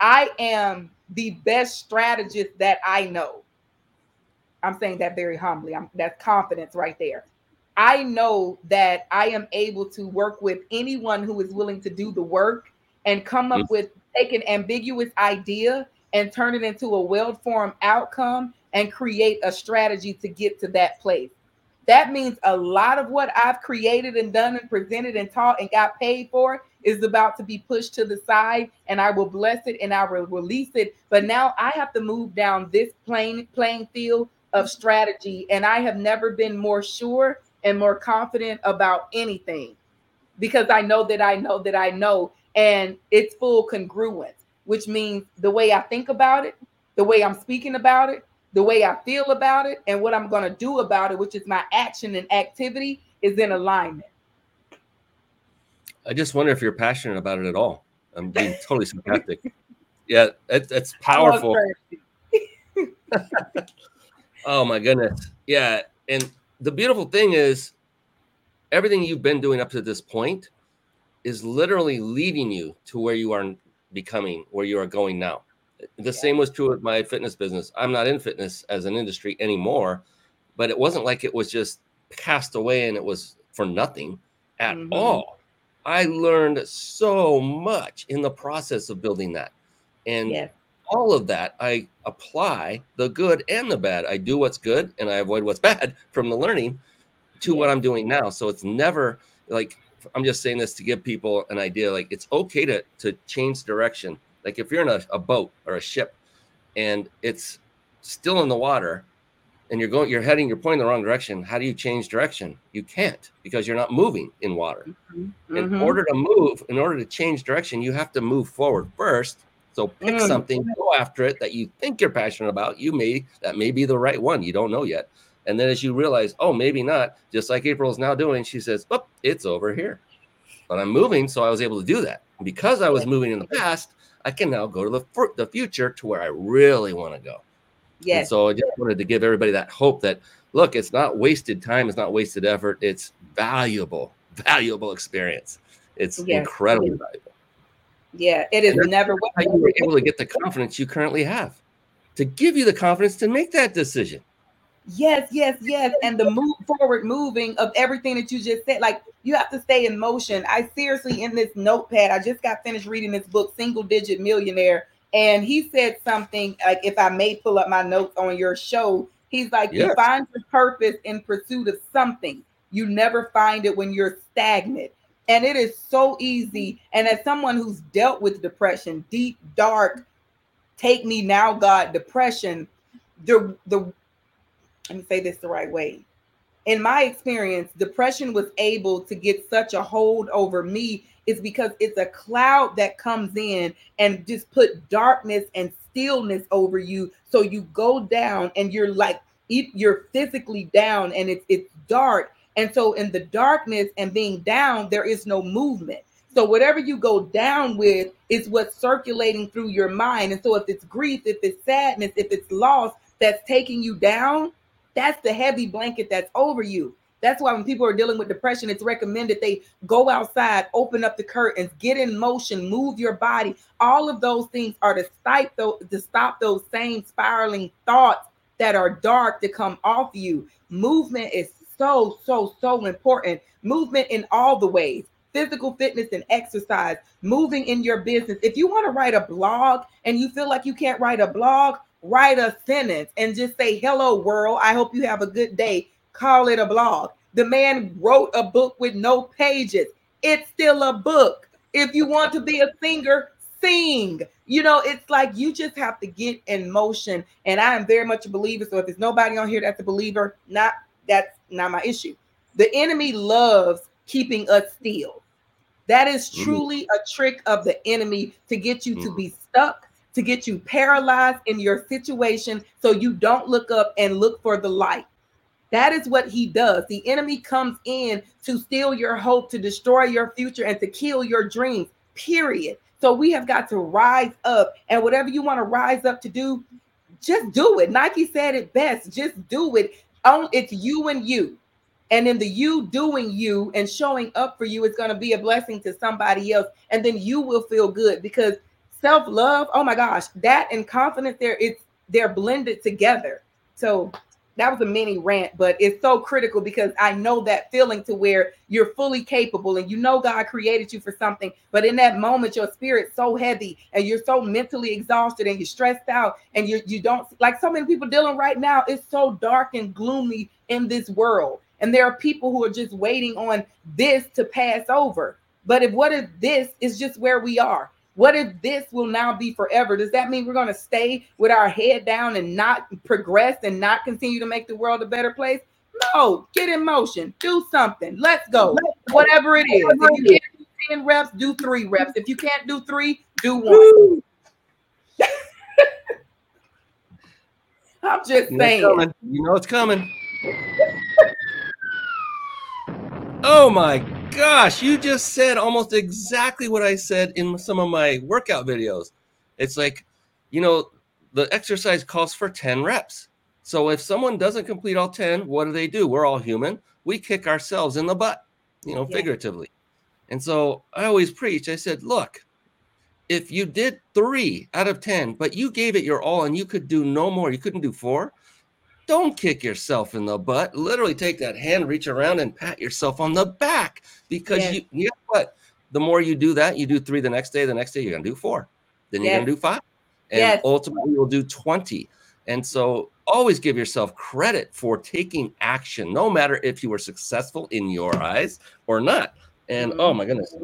I am the best strategist that I know. I'm saying that very humbly. That's confidence right there. I know that I am able to work with anyone who is willing to do the work and come up with, take an ambiguous idea and turn it into a well-formed outcome and create a strategy to get to that place. That means a lot of what I've created and done and presented and taught and got paid for is about to be pushed to the side, and I will bless it and I will release it. But now I have to move down this playing field of strategy, and I have never been more sure and more confident about anything because I know that I know that I know, and it's full congruence, which means the way I think about it, the way I'm speaking about it, the way I feel about it, and what I'm going to do about it, which is my action and activity, is in alignment. I just wonder if you're passionate about it at all. I'm being totally sarcastic. Yeah, it's powerful. Oh, my goodness. Yeah. And the beautiful thing is everything you've been doing up to this point is literally leading you to where you are becoming, where you are going now. The same was true with my fitness business. I'm not in fitness as an industry anymore, but it wasn't like it was just cast away and it was for nothing at all. I learned so much in the process of building that. And all of that, I apply the good and the bad. I do what's good and I avoid what's bad from the learning to what I'm doing now. So it's never like, I'm just saying this to give people an idea. Like, it's okay to change direction. Like if you're in a boat or a ship and it's still in the water and you're pointing the wrong direction, how do you change direction? You can't, because you're not moving in water. In order to change direction, you have to move forward first. So pick something, go after it that you think you're passionate about. That may be the right one. You don't know yet. And then as you realize, oh, maybe not, just like April is now doing, she says, oh, it's over here. But I'm moving, so I was able to do that. And because I was moving in the past, I can now go to the future to where I really want to go. Yes. And so I just wanted to give everybody that hope that look, it's not wasted time. It's not wasted effort. It's valuable, valuable experience. It's incredibly valuable. Yeah, it is never. How you were able to get the confidence you currently have to give you the confidence to make that decision. Yes, yes, yes. And the moving of everything that you just said, like you have to stay in motion. I seriously, in this notepad, I just got finished reading this book, Single-Digit Millionaire. And he said something like, if I may pull up my notes on your show, he's like, you find your purpose in pursuit of something. You never find it when you're stagnant. And it is so easy. And as someone who's dealt with depression, deep, dark, take me now, God, depression, let me say this the right way. In my experience, depression was able to get such a hold over me is because it's a cloud that comes in and just put darkness and stillness over you. So you go down and you're like, you're physically down and it's dark. And so in the darkness and being down, there is no movement. So whatever you go down with is what's circulating through your mind. And so if it's grief, if it's sadness, if it's loss that's taking you down, that's the heavy blanket that's over you. That's why when people are dealing with depression, it's recommended they go outside, open up the curtains, get in motion, move your body. All of those things are to stop those same spiraling thoughts that are dark to come off you. Movement is so, so, so important. Movement in all the ways. Physical fitness and exercise, moving in your business. If you want to write a blog and you feel like you can't write a blog, write a sentence and just say, hello, world. I hope you have a good day. Call it a blog. The man wrote a book with no pages. It's still a book. If you want to be a singer, sing. You know, it's like you just have to get in motion. And I am very much a believer. So if there's nobody on here that's a believer, that's not my issue. The enemy loves keeping us still. That is truly a trick of the enemy to get you to be stuck, to get you paralyzed in your situation so you don't look up and look for the light. That is what he does. The enemy comes in to steal your hope, to destroy your future, and to kill your dreams, period. So we have got to rise up. And whatever you want to rise up to do, just do it. Nike said it best. Just do it. It's you and you. And in the you doing you and showing up for you, it's going to be a blessing to somebody else. And then you will feel good because self-love, oh my gosh, that and confidence they're blended together. So that was a mini rant, but it's so critical because I know that feeling to where you're fully capable and you know God created you for something, but in that moment, your spirit's so heavy and you're so mentally exhausted and you're stressed out and you don't, like so many people dealing right now, it's so dark and gloomy in this world. And there are people who are just waiting on this to pass over. But what if this is just where we are? What if this will now be forever? Does that mean we're going to stay with our head down and not progress and not continue to make the world a better place? No, get in motion. Do something. Let's go. Whatever it is. If you can't do 10 reps, do 3 reps. If you can't do 3, do 1. I'm just saying. You know it's coming. Oh my gosh, you just said almost exactly what I said in some of my workout videos. It's like, you know, the exercise calls for 10 reps. So if someone doesn't complete all 10, what do? We're all human. We kick ourselves in the butt, you know, figuratively. And so I always preach. I said, look, if you did 3 out of 10, but you gave it your all and you could do no more, you couldn't do 4. Don't kick yourself in the butt. Literally take that hand, reach around and pat yourself on the back because you know what? The more you do that, you do 3 the next day you're going to do 4. Then you're going to do 5. And ultimately you'll do 20. And so always give yourself credit for taking action, no matter if you were successful in your eyes or not. And oh my goodness.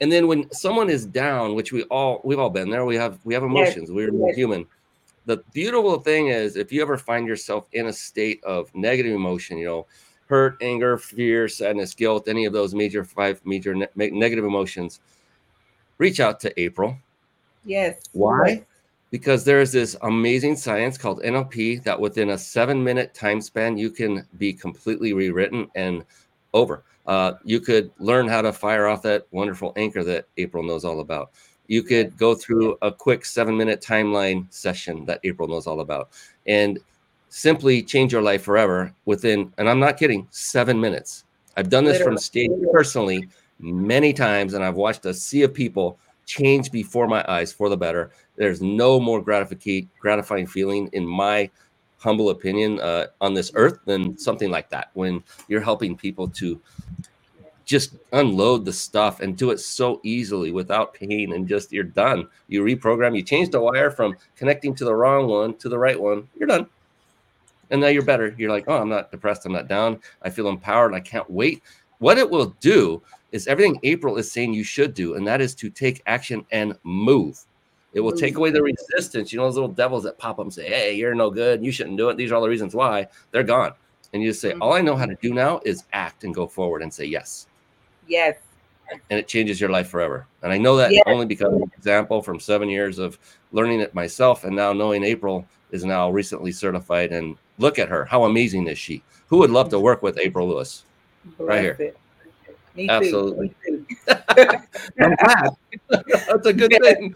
And then when someone is down, which we've all been there, we have emotions, we're human. The beautiful thing is if you ever find yourself in a state of negative emotion, you know, hurt, anger, fear, sadness, guilt, any of those negative emotions, reach out to April. Yes. Why? Because there is this amazing science called NLP that within a 7-minute time span, you can be completely rewritten and over. You could learn how to fire off that wonderful anchor that April knows all about. You could go through a quick 7-minute timeline session that April knows all about. And simply change your life forever within, and I'm not kidding, 7 minutes. I've done this from stage personally many times, and I've watched a sea of people change before my eyes for the better. There's no more gratifying feeling, in my humble opinion, on this earth than something like that, when you're helping people to just unload the stuff and do it so easily without pain, and just, you're done. You reprogram, you change the wire from connecting to the wrong one to the right one, you're done. And now you're better. You're like, oh, I'm not depressed, I'm not down, I feel empowered, and I can't wait. What it will do is everything April is saying you should do, and that is to take action and move. It will take away the resistance. You know, those little devils that pop up and say, hey, you're no good, you shouldn't do it, these are all the reasons why, they're gone. And you just say, all I know how to do now is act and go forward and say yes. Yes. And it changes your life forever. And I know that only because of an example from 7 years of learning it myself, and now knowing April is now recently certified. And look at her. How amazing is she? Who would love to work with April Lewis? Right here. Me absolutely. Too. I'm glad. That's a good thing.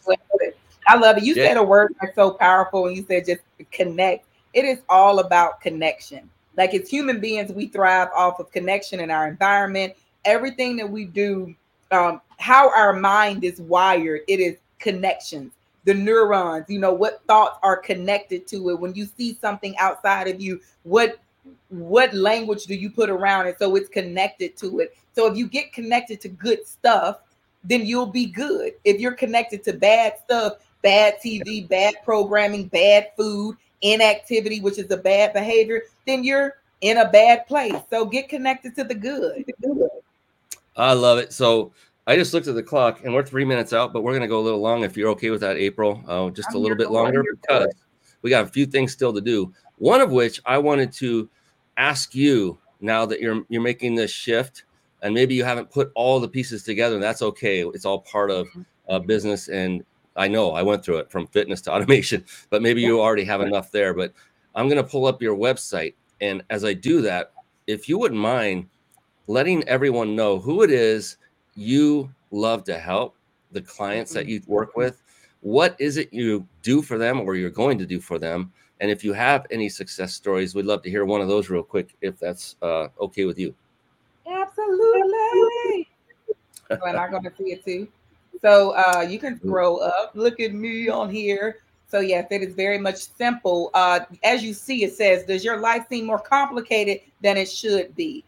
I love it. You said a word that's so powerful, and you said just connect. It is all about connection. Like, as human beings, we thrive off of connection in our environment. Everything that we do, how our mind is wired, it is connections, the neurons, you know, what thoughts are connected to it. When you see something outside of you, what language do you put around it? So it's connected to it. So if you get connected to good stuff, then you'll be good. If you're connected to bad stuff, bad TV, bad programming, bad food, inactivity, which is a bad behavior, then you're in a bad place. So get connected to the good. I love it. So I just looked at the clock, and we're 3 minutes out, but we're going to go a little long if you're okay with that, April. Just a little bit longer, because we got a few things still to do. One of which I wanted to ask you, now that you're making this shift, and maybe you haven't put all the pieces together, and that's okay. It's all part of business. And I know I went through it from fitness to automation, but maybe you already have enough there. But I'm going to pull up your website. And as I do that, if you wouldn't mind letting everyone know who it is you love to help, the clients that you work with, what is it you do for them or you're going to do for them? And if you have any success stories, we'd love to hear one of those real quick, if that's okay with you. Absolutely. Well, I'm going to see it too. So you can grow up. Look at me on here. So yes, it is very much simple. As you see, it says, does your life seem more complicated than it should be?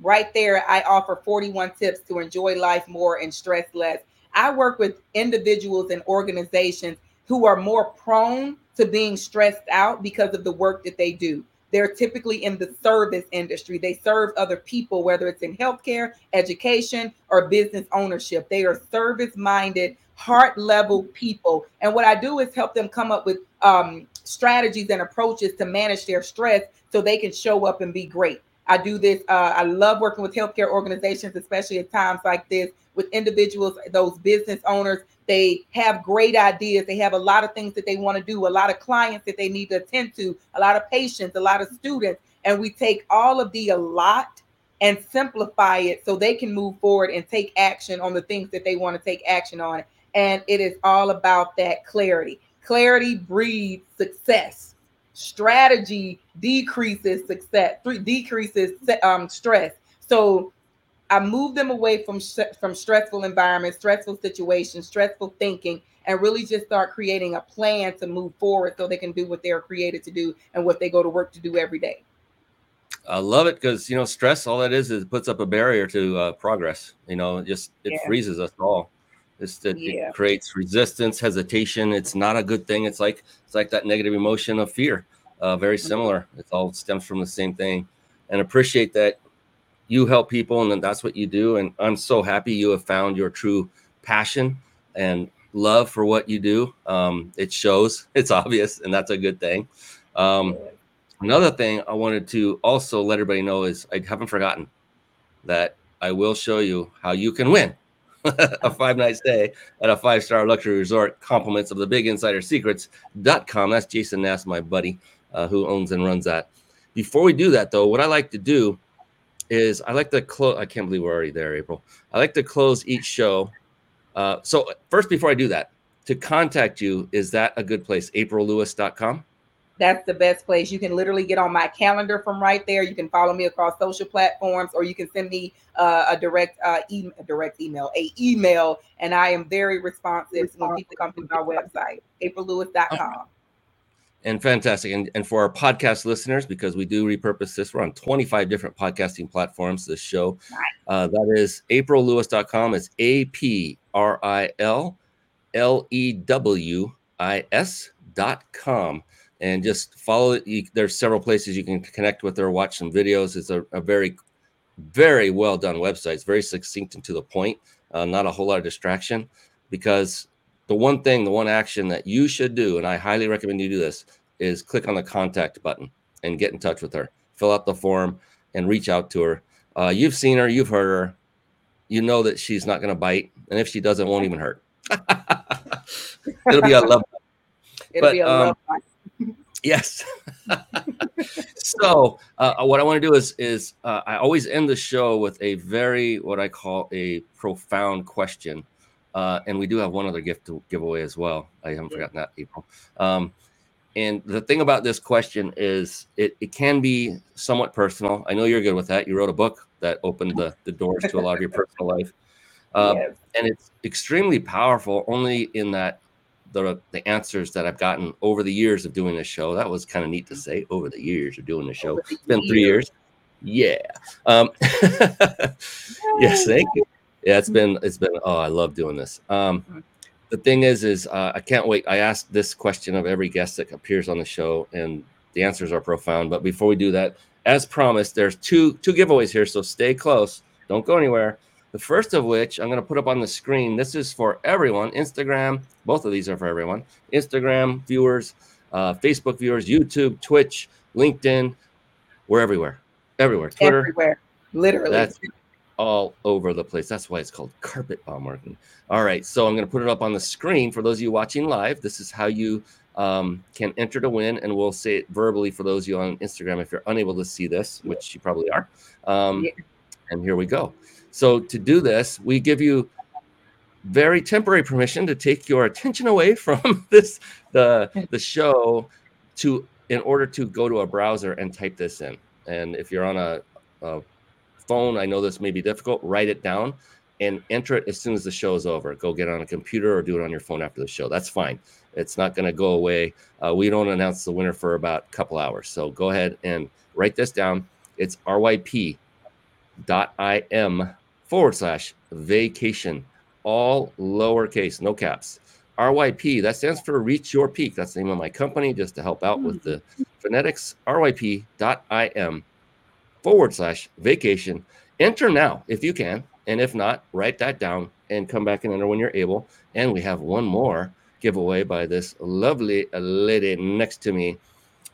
Right there, I offer 41 tips to enjoy life more and stress less. I work with individuals and organizations who are more prone to being stressed out because of the work that they do. They're typically in the service industry. They serve other people, whether it's in healthcare, education, or business ownership. They are service-minded, heart-level people. And what I do is help them come up with strategies and approaches to manage their stress so they can show up and be great. I do this. I love working with healthcare organizations, especially at times like this, with individuals, those business owners. They have great ideas. They have a lot of things that they want to do, a lot of clients that they need to attend to, a lot of patients, a lot of students. And we take all of the a lot and simplify it so they can move forward and take action on the things that they want to take action on. And it is all about that clarity. Clarity breeds success. Strategy decreases success, decreases stress. So I move them away from stressful environments, stressful situations, stressful thinking, and really just start creating a plan to move forward so they can do what they are created to do and what they go to work to do every day. I love it, because, you know, stress, all that is it puts up a barrier to progress. You know, it freezes us all. It creates resistance, hesitation. It's not a good thing. It's like that negative emotion of fear. Very similar. It all stems from the same thing. And appreciate that you help people, and then that's what you do. And I'm so happy you have found your true passion and love for what you do. It shows. It's obvious, and that's a good thing. Another thing I wanted to also let everybody know is I haven't forgotten that I will show you how you can win a 5-night stay at a 5-star luxury resort, compliments of the Big Insider Secrets.com. That's Jason Nass, my buddy, who owns and runs that. Before we do that, though, what I like to do is I like to close. I can't believe we're already there, April. I like to close each show. So first, before I do that, to contact you, is that a good place? AprilLewis.com? That's the best place. You can literally get on my calendar from right there. You can follow me across social platforms, or you can send me a direct email, and I am very responsive when people come to my website, AprilLewis.com. And fantastic. And for our podcast listeners, because we do repurpose this, we're on 25 different podcasting platforms, this show. That is AprilLewis.com. It's AprilLewis.com. And just follow it. There's several places you can connect with her, watch some videos. It's a very, very well done website. It's very succinct and to the point. Not a whole lot of distraction, because the one action that you should do, and I highly recommend you do this, is click on the contact button and get in touch with her. Fill out the form and reach out to her. You've seen her, you've heard her. You know that she's not going to bite. And if she doesn't, it won't even hurt. It'll be a love bite. Yes. So what I want to do is I always end the show with a very, what I call a profound question. And we do have one other gift to give away as well. I haven't forgotten that, April. And the thing about this question is it can be somewhat personal. I know you're good with that. You wrote a book that opened the doors to a lot of your personal life. Yes. And it's extremely powerful only in that the answers that I've gotten over the years of doing this show. That was kind of neat to say, over the years of doing this show. It's been 3 years. Yeah. Yes, thank you. Yeah, it's been. Oh, I love doing this. The thing is I can't wait. I ask this question of every guest that appears on the show, and the answers are profound. But before we do that, as promised, there's two giveaways here, so stay close. Don't go anywhere. The first of which I'm going to put up on the screen. This is for everyone. Instagram. Both of these are for everyone. Instagram viewers, Facebook viewers, YouTube, Twitch, LinkedIn. We're everywhere. Twitter. Everywhere. Literally. That's all over the place. That's why it's called Carpet Bomb Marketing. All right, so I'm going to put it up on the screen for those of you watching live. This is how you can enter to win, and we'll say it verbally for those of you on Instagram if you're unable to see this, which you probably are. And here we go. So to do this, we give you very temporary permission to take your attention away from the show in order to go to a browser and type this in. And if you're on a phone, I know this may be difficult, write it down and enter it as soon as the show is over. Go get it on a computer or do it on your phone after the show. That's fine. It's not going to go away. We don't announce the winner for about a couple hours. So go ahead and write this down. It's ryp.im/vacation, all lowercase, no caps. RYP, that stands for Reach Your Peak. That's the name of my company, just to help out with the phonetics. ryp.im/vacation. Enter now if you can, and if not, write that down and come back and enter when you're able. And we have one more giveaway by this lovely lady next to me,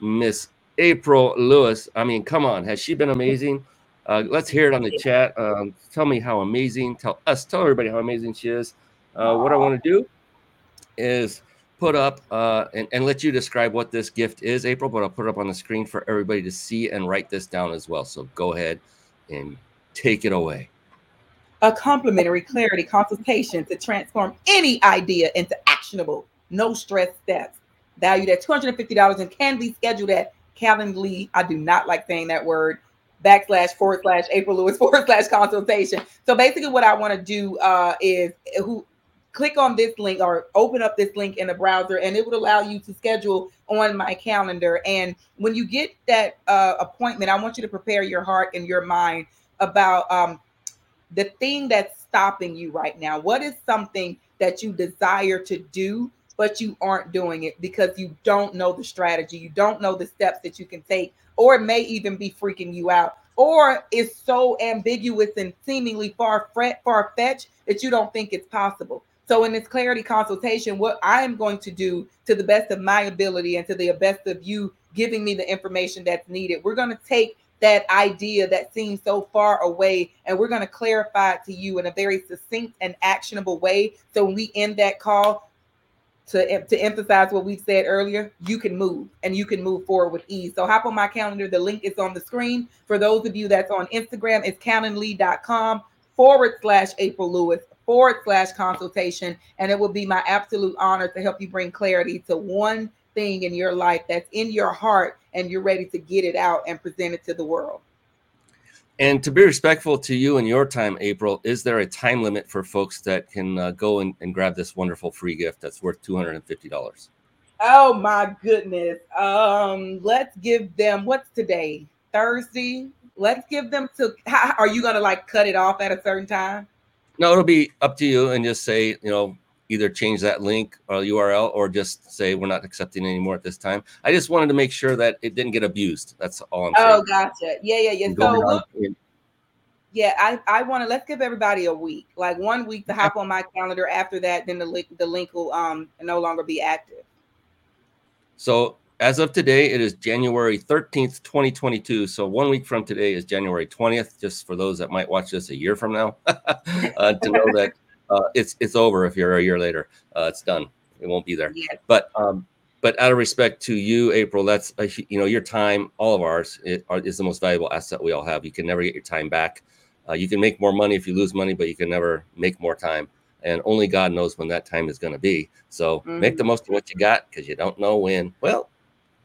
Miss April Lewis. I mean, come on, has she been amazing? Let's hear it on the chat. Tell me how amazing. Tell everybody how amazing she is. What I want to do is put up and let you describe what this gift is, April, but I'll put it up on the screen for everybody to see and write this down as well. So go ahead and take it away. A complimentary clarity consultation to transform any idea into actionable, no stress steps, valued at $250 and can be scheduled at Calendly. I do not like saying that word. //AprilLewis/consultation. So basically what I want to do is click on this link or open up this link in the browser, and it would allow you to schedule on my calendar. And when you get that appointment, I want you to prepare your heart and your mind about the thing that's stopping you right now. What is something that you desire to do, but you aren't doing it because you don't know the strategy, you don't know the steps that you can take, or it may even be freaking you out, or it's so ambiguous and seemingly far-fetched that you don't think it's possible. So in this clarity consultation, what I am going to do, to the best of my ability and to the best of you giving me the information that's needed, we're going to take that idea that seems so far away, and we're going to clarify it to you in a very succinct and actionable way. So when we end that call, to emphasize what we said earlier, you can move, and you can move forward with ease. So hop on my calendar. The link is on the screen. For those of you that's on Instagram, it's calendly.com/AprilLewis/consultation. And it will be my absolute honor to help you bring clarity to one thing in your life that's in your heart and you're ready to get it out and present it to the world. And to be respectful to you and your time, April, is there a time limit for folks that can go and grab this wonderful free gift that's worth $250? Oh, my goodness. Let's give them, what's today? Thursday? Let's give them to, are you going to like cut it off at a certain time? No, it'll be up to you and just say, you know, either change that link or URL or just say we're not accepting anymore at this time. I just wanted to make sure that it didn't get abused. That's all I'm saying. Oh, gotcha. Yeah. So I want to, let's give everybody a week, like 1 week to hop on my calendar. After that, then the link will no longer be active. So as of today, it is January 13th, 2022. So 1 week from today is January 20th, just for those that might watch this a year from now to know that. It's over. If you're a year later, it's done. It won't be there. Yeah. But out of respect to you, April, that's your time, all of ours, is the most valuable asset we all have. You can never get your time back. You can make more money if you lose money, but you can never make more time. And only God knows when that time is going to be. So make the most of what you got because you don't know when. Well,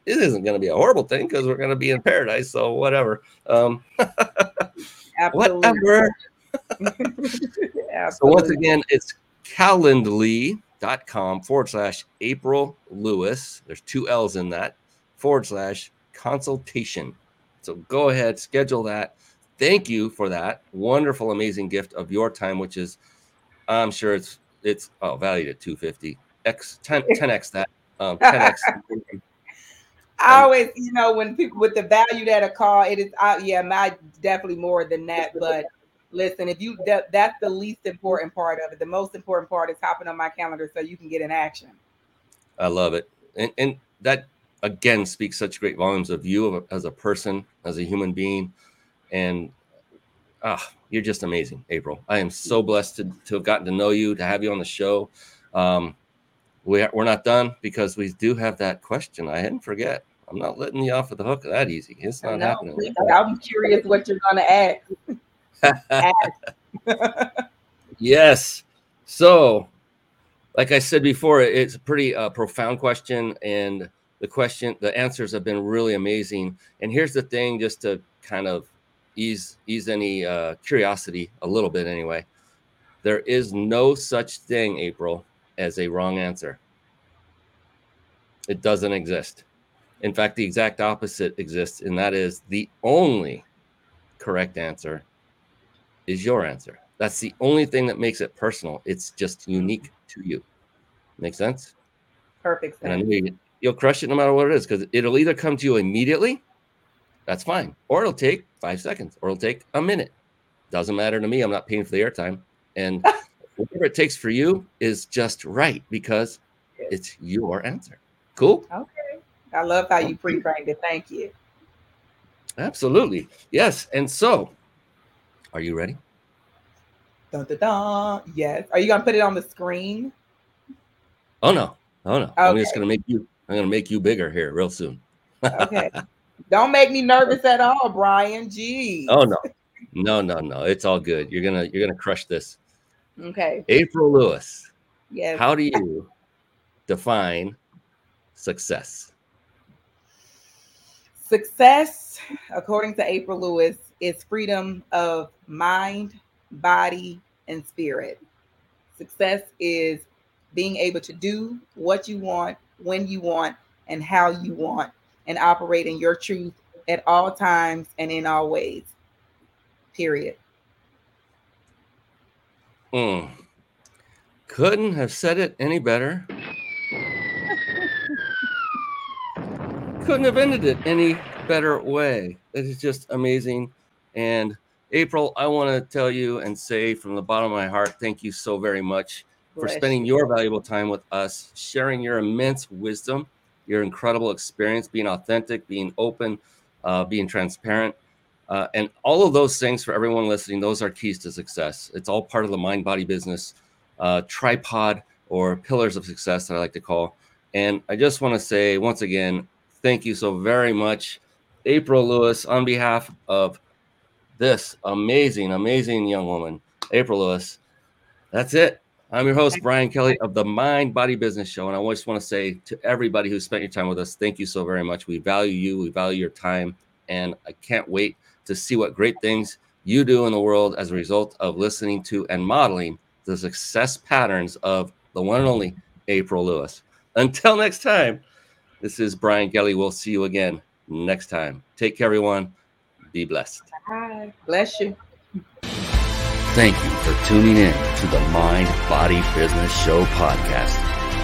it isn't going to be a horrible thing because we're going to be in paradise. So whatever. Absolutely. Whatever. So once again, it's calendly.com/April Lewis. There's two L's in that /consultation. So go ahead, schedule that. Thank you for that wonderful, amazing gift of your time, which is, I'm sure it's valued at $250. 10x that. 10x. I always, when people with the value that a call, it is, definitely more than that, but. Listen, that's the least important part of it. The most important part is hopping on my calendar so you can get in action. I love it. And that, again, speaks such great volumes of you as a person, as a human being. And you're just amazing, April. I am so blessed to have gotten to know you, to have you on the show. We're not done because we do have that question. I didn't forget. I'm not letting you off of the hook that easy. It's not happening. Please, I'm curious what you're going to ask. Yes. So, like I said before, it's a pretty profound question, and the answers have been really amazing. And here's the thing, just to kind of ease any curiosity a little bit, anyway. There is no such thing, April, as a wrong answer. It doesn't exist. In fact, the exact opposite exists, and that is the only correct answer is your answer. That's the only thing that makes it personal. It's just unique to you. Make sense? Perfect. And I know you'll crush it no matter what it is, because it'll either come to you immediately, that's fine, or it'll take 5 seconds, or it'll take a minute. Doesn't matter to me. I'm not paying for the airtime. And whatever it takes for you is just right because it's your answer. Cool? Okay. I love how you pre-framed it. Thank you. Absolutely. Yes. And so, are you ready? Dun, dun, dun. Yes. Are you gonna put it on the screen? Oh no. Okay. I'm just gonna make you. I'm gonna make you bigger here real soon. Okay. Don't make me nervous at all, Brian. Geez. Oh no. It's all good. You're gonna crush this. Okay. April Lewis. Yes. How do you define success? Success, according to April Lewis, is freedom of mind, body, and spirit. Success is being able to do what you want, when you want, and how you want, and operate in your truth at all times and in all ways. Period. Couldn't have said it any better. Couldn't have ended it any better way. It is just amazing. And April, I want to tell you and say from the bottom of my heart, thank you so very much for spending your valuable time with us, sharing your immense wisdom, your incredible experience, being authentic, being open, being transparent. And all of those things for everyone listening, those are keys to success. It's all part of the mind, body, business tripod or pillars of success that I like to call. And I just want to say once again, thank you so very much, April Lewis, on behalf of this amazing, amazing young woman, April Lewis. That's it. I'm your host, Brian Kelly of the Mind Body Business Show. And I just want to say to everybody who spent your time with us, thank you so very much. We value you. We value your time. And I can't wait to see what great things you do in the world as a result of listening to and modeling the success patterns of the one and only April Lewis. Until next time, this is Brian Kelly. We'll see you again next time. Take care, everyone. Be blessed. Bye. Bless you. Thank you for tuning in to the Mind Body Business Show podcast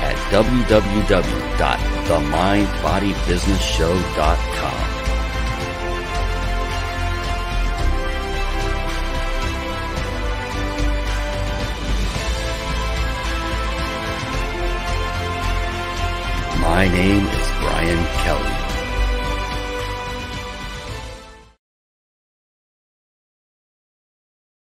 at www.themindbodybusinessshow.com. My name is Brian Kelly.